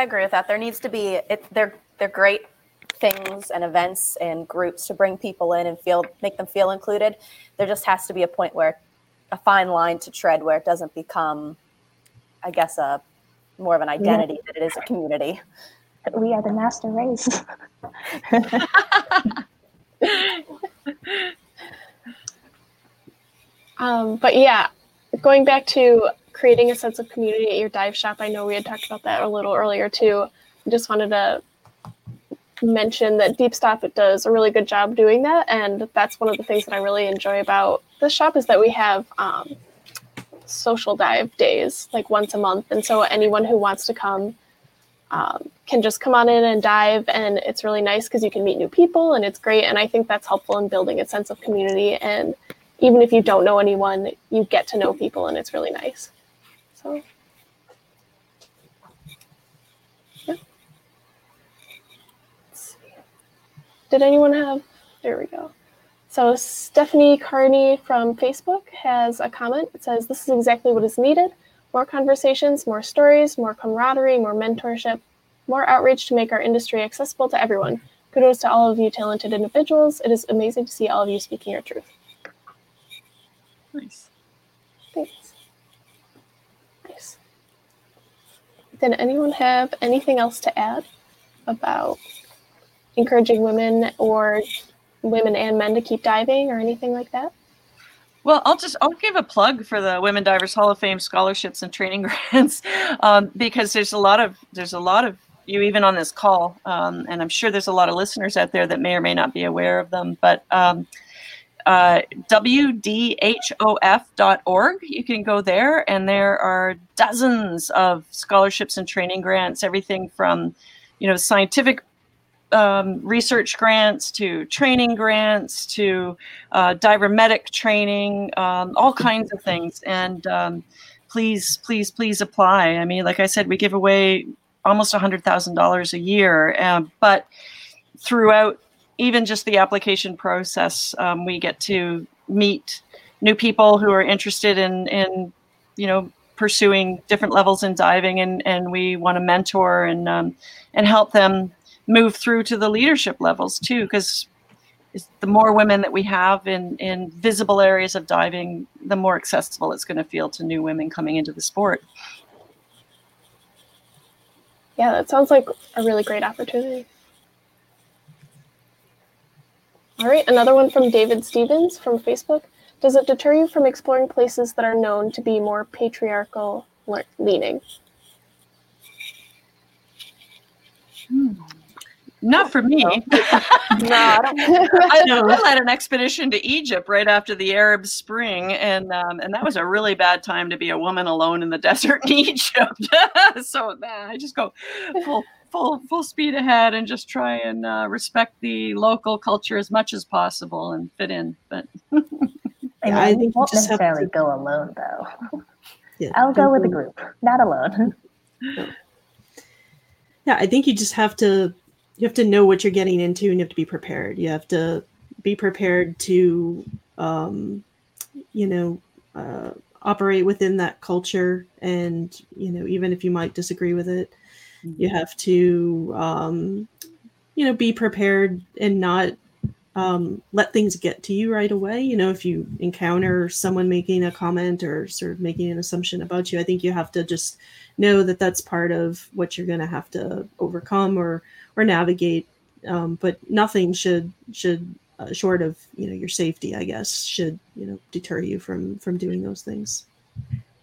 I agree with that. There needs to be, it, they're, they're great things and events and groups to bring people in and feel, make them feel included. There just has to be a point where, a fine line to tread where it doesn't become, I guess, a, more of an identity yeah. than it is a community. We are the master race. um, but yeah, going back to creating a sense of community at your dive shop, I know we had talked about that a little earlier too. I just wanted to mention that Deep Stop, it does a really good job doing that. And that's one of the things that I really enjoy about this shop is that we have um, social dive days like once a month, and so anyone who wants to come um, can just come on in and dive, and it's really nice because you can meet new people and it's great. And I think that's helpful in building a sense of community, and even if you don't know anyone, you get to know people and it's really nice. So yeah. Let's see. Did anyone have there we go So Stephanie Carney from Facebook has a comment. It says, this is exactly what is needed. More conversations, more stories, more camaraderie, more mentorship, more outreach to make our industry accessible to everyone. Kudos to all of you talented individuals. It is amazing to see all of you speaking your truth. Nice. Thanks. Nice. Did anyone have anything else to add about encouraging women or women and men to keep diving or anything like that? Well, I'll just I'll give a plug for the Women Divers Hall of Fame scholarships and training grants, um, because there's a lot of there's a lot of you even on this call, um, and I'm sure there's a lot of listeners out there that may or may not be aware of them. But um, uh, w d h o f dot org, you can go there, and there are dozens of scholarships and training grants, everything from you know scientific Um, research grants to training grants to uh, diver medic training, um, all kinds of things. And um, please, please, please apply. I mean, like I said, we give away almost one hundred thousand dollars a year, um, but throughout even just the application process, um, we get to meet new people who are interested in, in you know, pursuing different levels in diving, and, and we want to mentor and um, and help them move through to the leadership levels too, because the more women that we have in, in visible areas of diving, the more accessible it's going to feel to new women coming into the sport. Yeah, that sounds like a really great opportunity. All right, another one from David Stevens from Facebook. Does it deter you from exploring places that are known to be more patriarchal leaning? Hmm. Not for me. No, I don't. I know. I led an expedition to Egypt right after the Arab Spring, and um, and that was a really bad time to be a woman alone in the desert in Egypt. So nah, I just go full, full, full speed ahead and just try and uh, respect the local culture as much as possible and fit in. But yeah, I think you won't just necessarily have to... go alone though. Yeah, I'll go with a group, not alone. Yeah, I think you just have to. You have to know what you're getting into, and you have to be prepared. You have to be prepared to, um, you know, uh, operate within that culture. And, you know, even if you might disagree with it, mm-hmm. you have to, um, you know, be prepared and not um, let things get to you right away. You know, if you encounter someone making a comment or sort of making an assumption about you, I think you have to just know that that's part of what you're going to have to overcome or or navigate, um, but nothing should, should uh, short of, you know, your safety, I guess, should, you know, deter you from, from doing those things.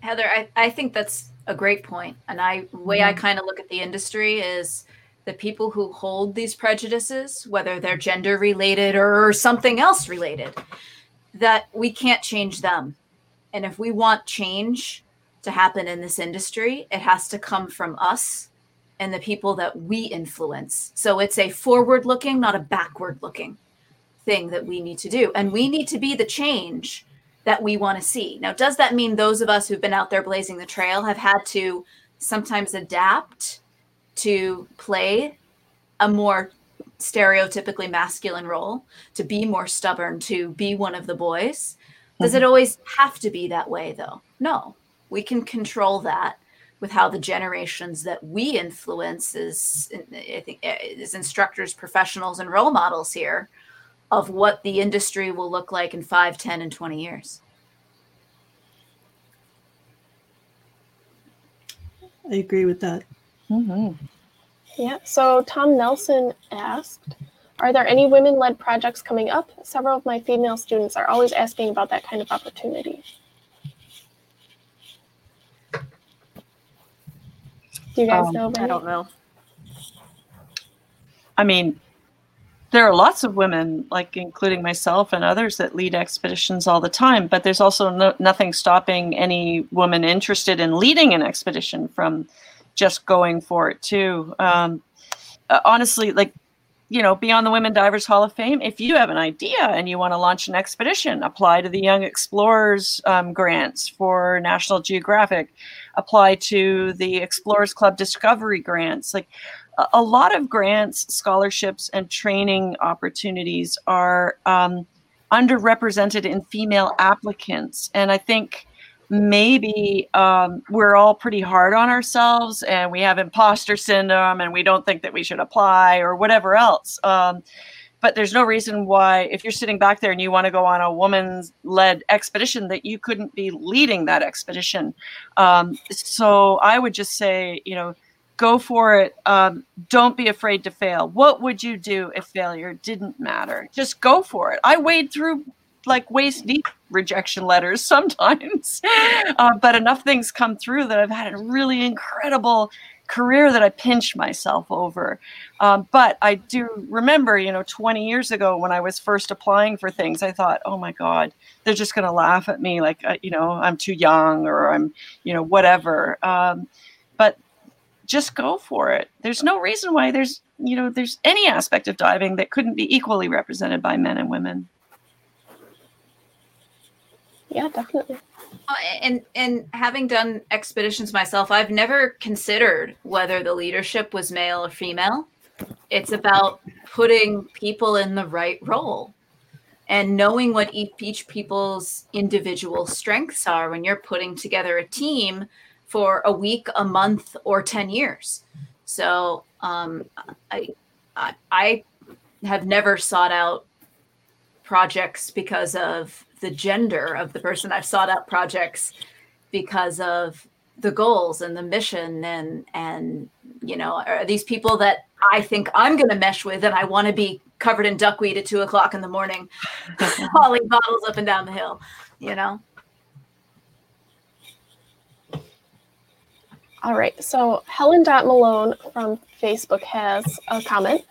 Heather, I, I think that's a great point. And I, the way mm-hmm. I kind of look at the industry is the people who hold these prejudices, whether they're gender related or something else related, that we can't change them. And if we want change to happen in this industry, it has to come from us and the people that we influence. So it's a forward-looking, not a backward-looking thing that we need to do. And we need to be the change that we want to see. Now, does that mean those of us who've been out there blazing the trail have had to sometimes adapt to play a more stereotypically masculine role, to be more stubborn, to be one of the boys? Does it always have to be that way, though? No, we can control that with how the generations that we influence is, I think, is instructors, professionals, and role models here of what the industry will look like in five, ten, and twenty years. I agree with that. Mm-hmm. Yeah, so Tom Nelson asked, are there any women-led projects coming up? Several of my female students are always asking about that kind of opportunity. Do you guys um, know about I don't know. I mean, there are lots of women, like including myself and others, that lead expeditions all the time, but there's also no, nothing stopping any woman interested in leading an expedition from just going for it too. Um, honestly, like, you know, beyond the Women Divers Hall of Fame, if you have an idea and you want to launch an expedition, apply to the Young Explorers um, grants for National Geographic, apply to the Explorers Club Discovery grants. Like a, a lot of grants, scholarships, and training opportunities are um, underrepresented in female applicants. And I think maybe um, we're all pretty hard on ourselves and we have imposter syndrome and we don't think that we should apply or whatever else. Um, but there's no reason why, if you're sitting back there and you want to go on a woman-led expedition, that you couldn't be leading that expedition. Um, so I would just say, you know, go for it. Um, don't be afraid to fail. What would you do if failure didn't matter? Just go for it. I wade through like waist deep rejection letters sometimes, uh, but enough things come through that I've had a really incredible career that I pinch myself over. Um, but I do remember, you know, twenty years ago when I was first applying for things, I thought, oh my God, they're just going to laugh at me. Like, uh, you know, I'm too young or I'm, you know, whatever. Um, but just go for it. There's no reason why there's, you know, there's any aspect of diving that couldn't be equally represented by men and women. Yeah, definitely. And and having done expeditions myself, I've never considered whether the leadership was male or female. It's about putting people in the right role and knowing what each, each people's individual strengths are when you're putting together a team for a week, a month, or ten years. So um, I, I I have never sought out projects because of the gender of the person. I've sought out projects because of the goals and the mission and, and, you know, are these people that I think I'm going to mesh with and I want to be covered in duckweed at two o'clock in the morning, hauling bottles up and down the hill, you know? All right. So Helen dot Malone from Facebook has a comment.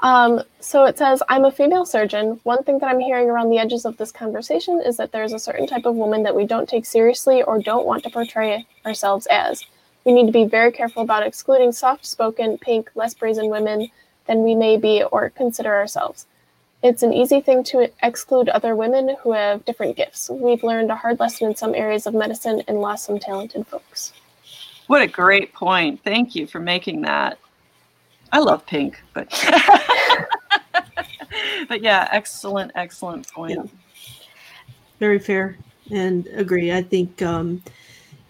Um, so it says, I'm a female surgeon. One thing that I'm hearing around the edges of this conversation is that there's a certain type of woman that we don't take seriously or don't want to portray ourselves as. We need to be very careful about excluding soft-spoken, pink, less brazen women than we may be or consider ourselves. It's an easy thing to exclude other women who have different gifts. We've learned a hard lesson in some areas of medicine and lost some talented folks. What a great point. Thank you for making that. I love pink, but but yeah, excellent, excellent point. Yeah. Very fair and agree. I think, um,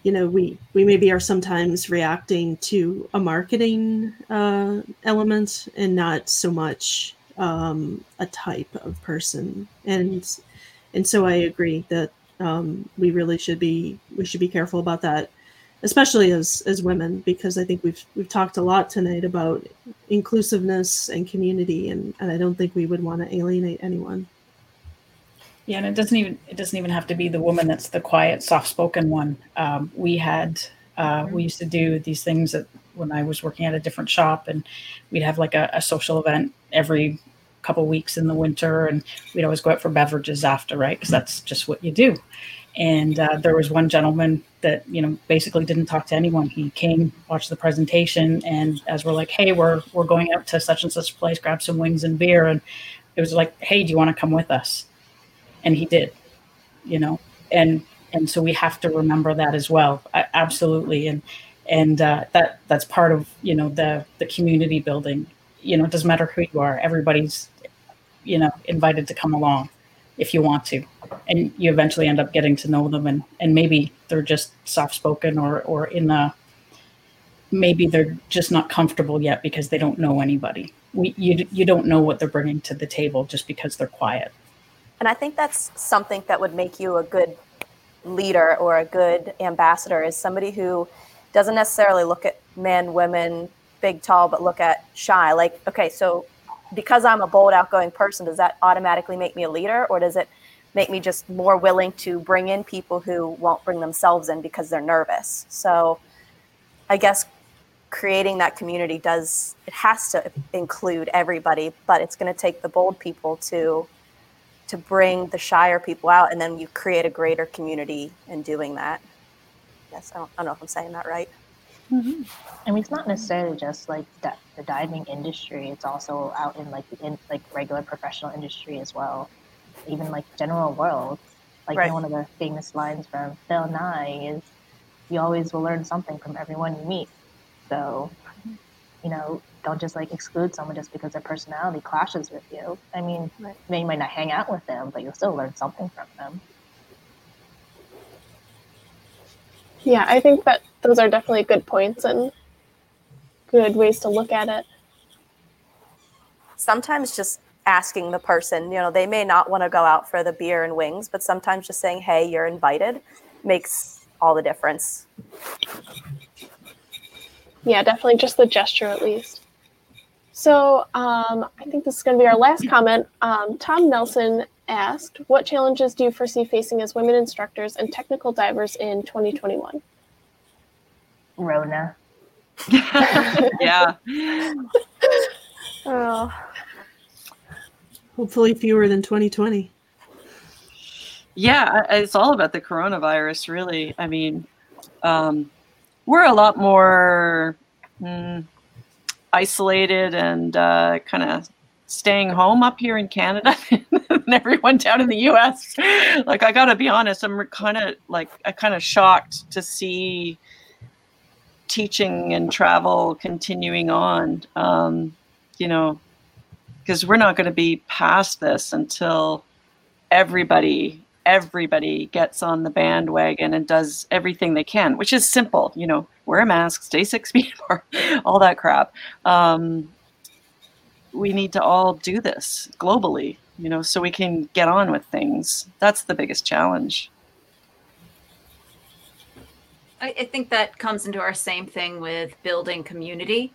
you know, we, we maybe are sometimes reacting to a marketing uh, element and not so much um, a type of person. And and so I agree that um, we really should be we should be careful about that, especially as, as women, because I think we've we've talked a lot tonight about inclusiveness and community, and, and I don't think we would want to alienate anyone. Yeah, and it doesn't even it doesn't even have to be the woman that's the quiet, soft-spoken one. Um, we had uh, we used to do these things that when I was working at a different shop, and we'd have like a, a social event every couple weeks in the winter, and we'd always go out for beverages after, right? Because that's just what you do. And uh, there was one gentleman that, you know, basically didn't talk to anyone. He came, watched the presentation, and as we're like, hey, we're we're going out to such and such place, grab some wings and beer. And it was like, hey, do you want to come with us? And he did, you know. And and so we have to remember that as well. I, absolutely. And and uh, that that's part of, you know, the, the community building. You know, it doesn't matter who you are. Everybody's, you know, invited to come along if you want to. And you eventually end up getting to know them, and, and maybe they're just soft-spoken or, or in a, maybe they're just not comfortable yet because they don't know anybody. We, you, you don't know what they're bringing to the table just because they're quiet. And I think that's something that would make you a good leader or a good ambassador is somebody who doesn't necessarily look at men, women, big, tall, but look at shy. Like, okay, so because I'm a bold, outgoing person, does that automatically make me a leader, or does it make me just more willing to bring in people who won't bring themselves in because they're nervous? So I guess creating that community does, it has to include everybody, but it's going to take the bold people to to bring the shyer people out, and then you create a greater community in doing that. Yes, I don't, I don't know if I'm saying that right. Mm-hmm. I mean, it's not necessarily just like that, the diving industry. It's also out in like the in, like regular professional industry as well. Even like general world, like right. You know, one of the famous lines from Phil Nye is, you always will learn something from everyone you meet. So, you know, don't just like exclude someone just because their personality clashes with you. I mean, right. You might not hang out with them, but you'll still learn something from them. Yeah, I think that those are definitely good points and good ways to look at it. Sometimes just asking the person, you know, they may not want to go out for the beer and wings, but sometimes just saying, hey, you're invited makes all the difference. Yeah, definitely just the gesture at least. So um, I think this is going to be our last comment. Um, Tom Nelson asked, what challenges do you foresee facing as women instructors and technical divers in twenty twenty-one? Rona. Yeah. Oh. Hopefully fewer than twenty twenty. Yeah, it's all about the coronavirus, really. I mean, um, we're a lot more mm, isolated and uh, kind of staying home up here in Canada than everyone down in the U S. Like, I got to be honest, I'm kind of like, I kind of shocked to see teaching and travel continuing on, um, you know, because we're not going to be past this until everybody, everybody gets on the bandwagon and does everything they can, which is simple, you know, wear a mask, stay six feet apart, all that crap. Um, we need to all do this globally, you know, so we can get on with things. That's the biggest challenge. I think that comes into our same thing with building community,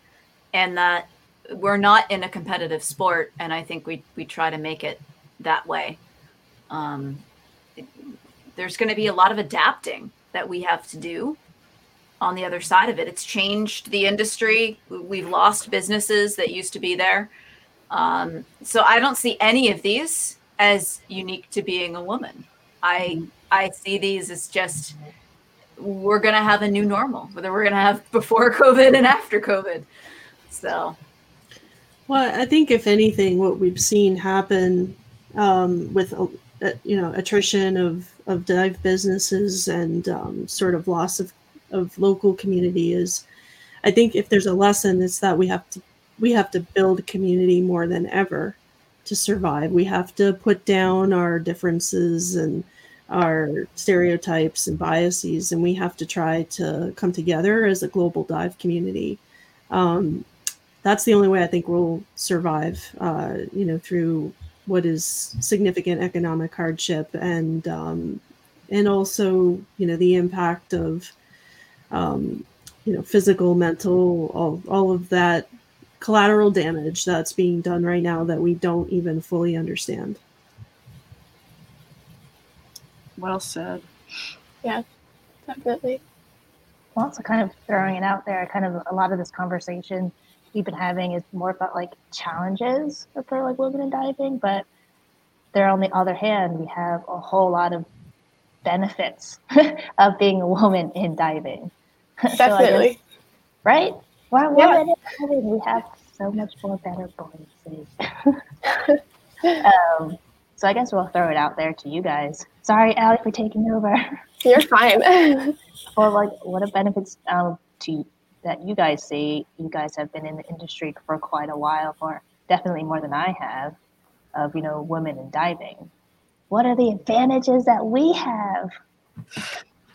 and that we're not in a competitive sport. And I think we, we try to make it that way. Um, it, there's going to be a lot of adapting that we have to do on the other side of it. It's changed the industry. We've lost businesses that used to be there. Um, so I don't see any of these as unique to being a woman. I, I see these as just, we're going to have a new normal, whether we're going to have before COVID and after COVID. So. Well, I think if anything, what we've seen happen um, with, uh, you know, attrition of, of dive businesses and um, sort of loss of, of local community is, I think if there's a lesson, it's that we have to, we have to build community more than ever to survive. We have to put down our differences and our stereotypes and biases, and we have to try to come together as a global dive community. Um, that's the only way I think we'll survive, uh, you know, through what is significant economic hardship and, um, and also, you know, the impact of, um, you know, physical, mental, all, all of that collateral damage that's being done right now that we don't even fully understand. Well said. Yeah, definitely. Well, also kind of throwing it out there, kind of a lot of this conversation we've been having is more about like challenges for like women in diving, but there on the other hand, we have a whole lot of benefits of being a woman in diving. Definitely. So guess, right? Well, yeah. Women in diving, we have so much more better bonuses. um, So I guess we'll throw it out there to you guys. Sorry, Allie, for taking over. You're fine. Well, like, what are benefits um, to that you guys see? You guys have been in the industry for quite a while, for definitely more than I have, of, you know, women in diving. What are the advantages that we have?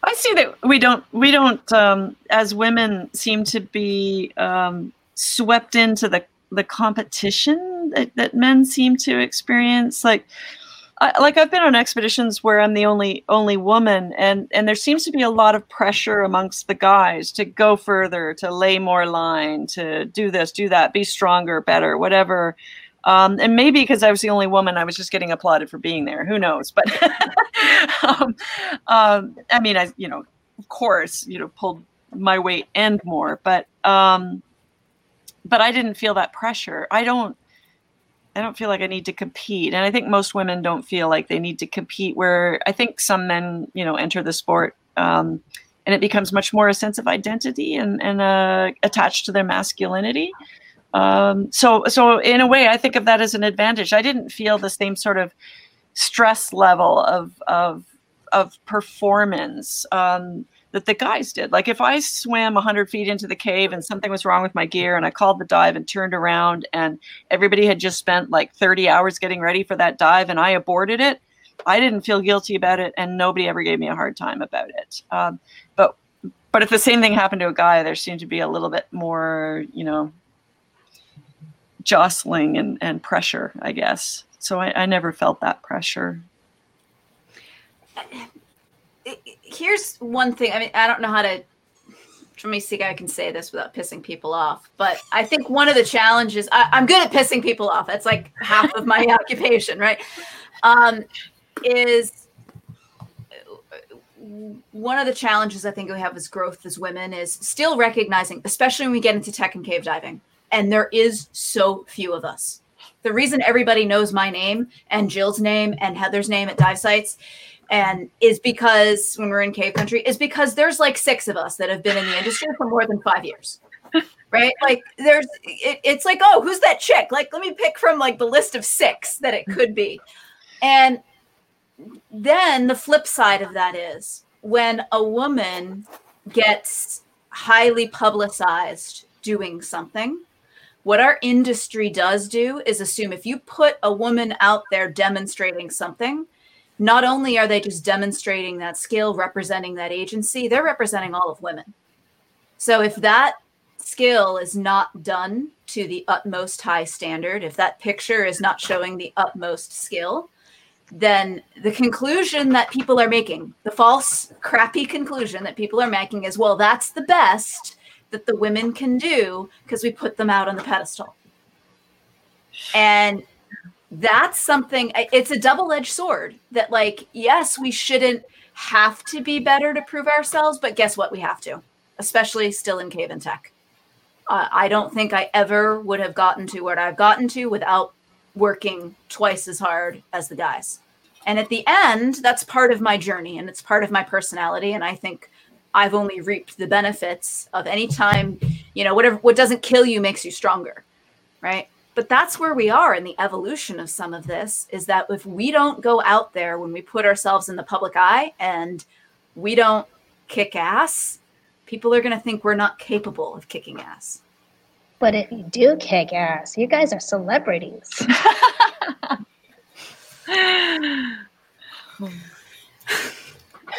I see that we don't, we don't, um, as women, seem to be um, swept into the the competition that, that men seem to experience. Like, I, like I've been on expeditions where I'm the only, only woman, and, and there seems to be a lot of pressure amongst the guys to go further, to lay more line, to do this, do that, be stronger, better, whatever. Um, and maybe because I was the only woman, I was just getting applauded for being there. Who knows? But um, um, I mean, I, you know, of course, you know, pulled my weight and more, but, um, but I didn't feel that pressure. I don't, I don't feel like I need to compete. And I think most women don't feel like they need to compete, where I think some men, you know, enter the sport um, and it becomes much more a sense of identity and, and uh, attached to their masculinity. Um, so, so in a way, I think of that as an advantage. I didn't feel the same sort of stress level of, of, of performance um, that the guys did. Like, if I swam one hundred feet into the cave and something was wrong with my gear and I called the dive and turned around and everybody had just spent like thirty hours getting ready for that dive and I aborted it, I didn't feel guilty about it and nobody ever gave me a hard time about it. Um, but But if the same thing happened to a guy, there seemed to be a little bit more, you know, jostling and, and pressure, I guess. So I, I never felt that pressure. Here's one thing. I mean, I don't know how to, let me see if I can say this without pissing people off. But I think one of the challenges, I, I'm good at pissing people off. That's like half of my occupation, right? Um, is one of the challenges I think we have as growth as women is still recognizing, especially when we get into tech and cave diving, and there is so few of us. The reason everybody knows my name and Jill's name and Heather's name at dive sites and is because when we're in cave country is because there's like six of us that have been in the industry for more than five years, right? Like there's, it, it's like, oh, who's that chick? Like, let me pick from like the list of six that it could be. And then the flip side of that is when a woman gets highly publicized doing something, what our industry does do is assume if you put a woman out there demonstrating something, not only are they just demonstrating that skill, representing that agency, they're representing all of women. So if that skill is not done to the utmost high standard, if that picture is not showing the utmost skill, then the conclusion that people are making, the false, crappy conclusion that people are making is, well, that's the best that the women can do because we put them out on the pedestal. And that's something, it's a double-edged sword that like, yes, we shouldn't have to be better to prove ourselves, but guess what? We have to, especially still in cave and tech. Uh, I don't think I ever would have gotten to where I've gotten to without working twice as hard as the guys. And at the end, that's part of my journey and it's part of my personality. And I think I've only reaped the benefits of any time, you know, whatever, what doesn't kill you makes you stronger, right? But that's where we are in the evolution of some of this is that if we don't go out there when we put ourselves in the public eye and we don't kick ass, people are going to think we're not capable of kicking ass. But if you do kick ass, you guys are celebrities.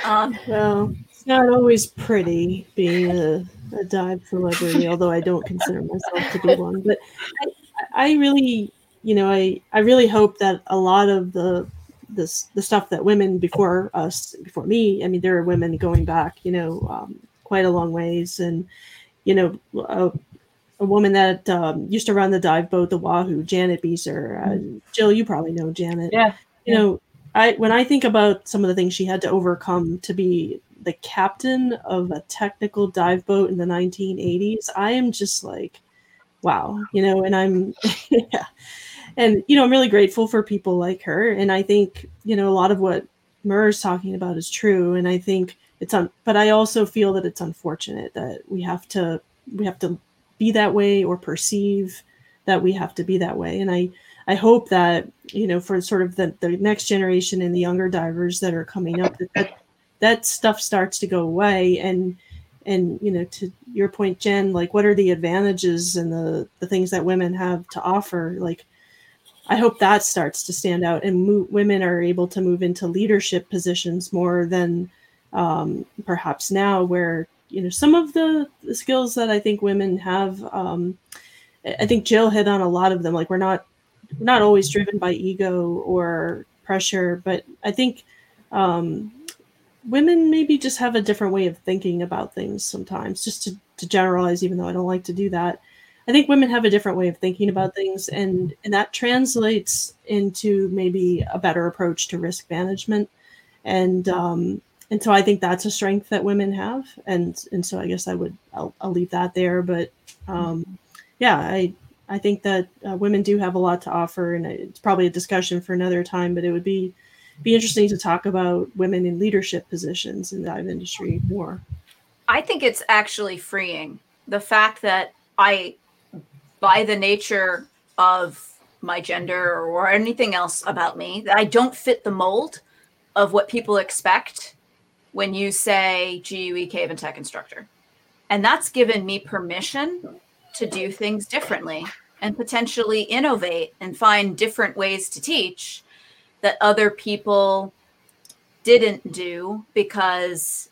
um, well, it's not always pretty being a, a dive celebrity, although I don't consider myself to be one. But I, I really, you know, I, I really hope that a lot of the this the stuff that women before us, before me, I mean, there are women going back, you know, um, quite a long ways. And, you know, a, a woman that um, used to run the dive boat, the Wahoo, Janet Beeser. Uh, Jill, you probably know Janet. Yeah. You know, I when I think about some of the things she had to overcome to be the captain of a technical dive boat in the nineteen eighties, I am just like, wow, you know, and I'm, yeah. And, you know, I'm really grateful for people like her. And I think, you know, a lot of what Mer's talking about is true. And I think it's, un- but I also feel that it's unfortunate that we have to, we have to be that way or perceive that we have to be that way. And I, I hope that, you know, for sort of the, the next generation and the younger divers that are coming up, that, that, that stuff starts to go away. And, And, you know, to your point, Jen, like, what are the advantages and the, the things that women have to offer? Like, I hope that starts to stand out and mo- women are able to move into leadership positions more than um, perhaps now where, you know, some of the, the skills that I think women have, um, I think Jill hit on a lot of them. Like, we're not, we're not always driven by ego or pressure, but I think um women maybe just have a different way of thinking about things sometimes, just to, to generalize, even though I don't like to do that. I think women have a different way of thinking about things, and, and that translates into maybe a better approach to risk management. And um, and so I think that's a strength that women have. And and so I guess I would, I'll, I'll leave that there. But um, yeah, I, I think that uh, women do have a lot to offer, and it's probably a discussion for another time, but it would be be interesting to talk about women in leadership positions in the dive industry more. I think it's actually freeing. The fact that I, by the nature of my gender or anything else about me, that I don't fit the mold of what people expect when you say G U E cave and tech instructor. And that's given me permission to do things differently and potentially innovate and find different ways to teach that other people didn't do because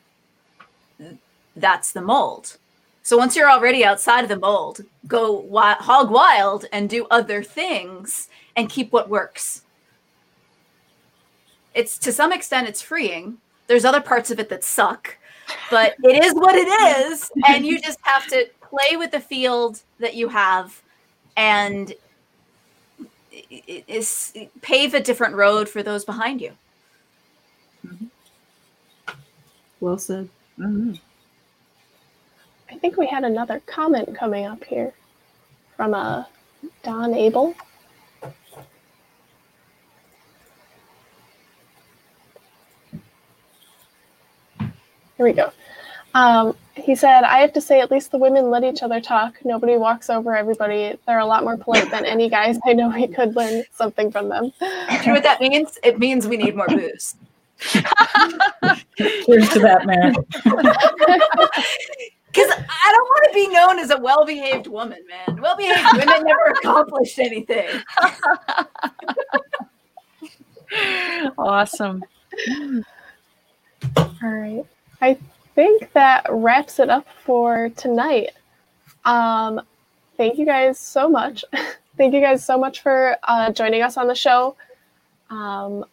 that's the mold. So once you're already outside of the mold, go wi- hog wild and do other things and keep what works. It's, to some extent, it's freeing. There's other parts of it that suck, but it is what it is. And you just have to play with the field that you have and it is, it pave a different road for those behind you. Mm-hmm. Well said. Mm-hmm. I think we had another comment coming up here from uh, Don Abel. Here we go. Um, he said, I have to say, at least the women let each other talk. Nobody walks over everybody. They're a lot more polite than any guys. I know we could learn something from them. Do you know what that means? It means we need more booze. Cheers to that, man. Because I don't want to be known as a well-behaved woman, man. Well-behaved women never accomplished anything. Awesome. All right. I think that wraps it up for tonight. Um, thank you guys so much. Thank you guys so much for uh, joining us on the show. Um,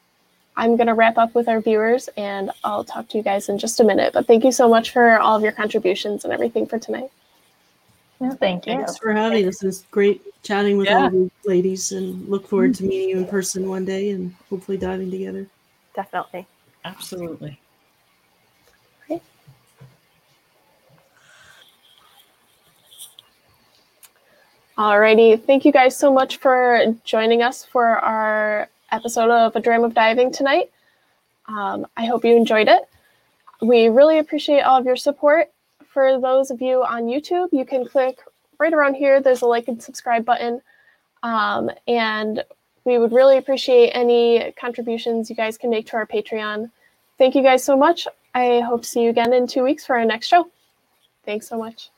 I'm going to wrap up with our viewers, and I'll talk to you guys in just a minute. But thank you so much for all of your contributions and everything for tonight. No, thank you. Thanks for having us. It was great chatting with yeah. all you ladies, and look forward to meeting you in person one day and hopefully diving together. Definitely. Absolutely. Great. All righty. Thank you guys so much for joining us for our episode of A Dram of Diving tonight. Um, I hope you enjoyed it. We really appreciate all of your support. For those of you on YouTube, you can click right around here. There's a like and subscribe button. Um, and we would really appreciate any contributions you guys can make to our Patreon. Thank you guys so much. I hope to see you again in two weeks for our next show. Thanks so much.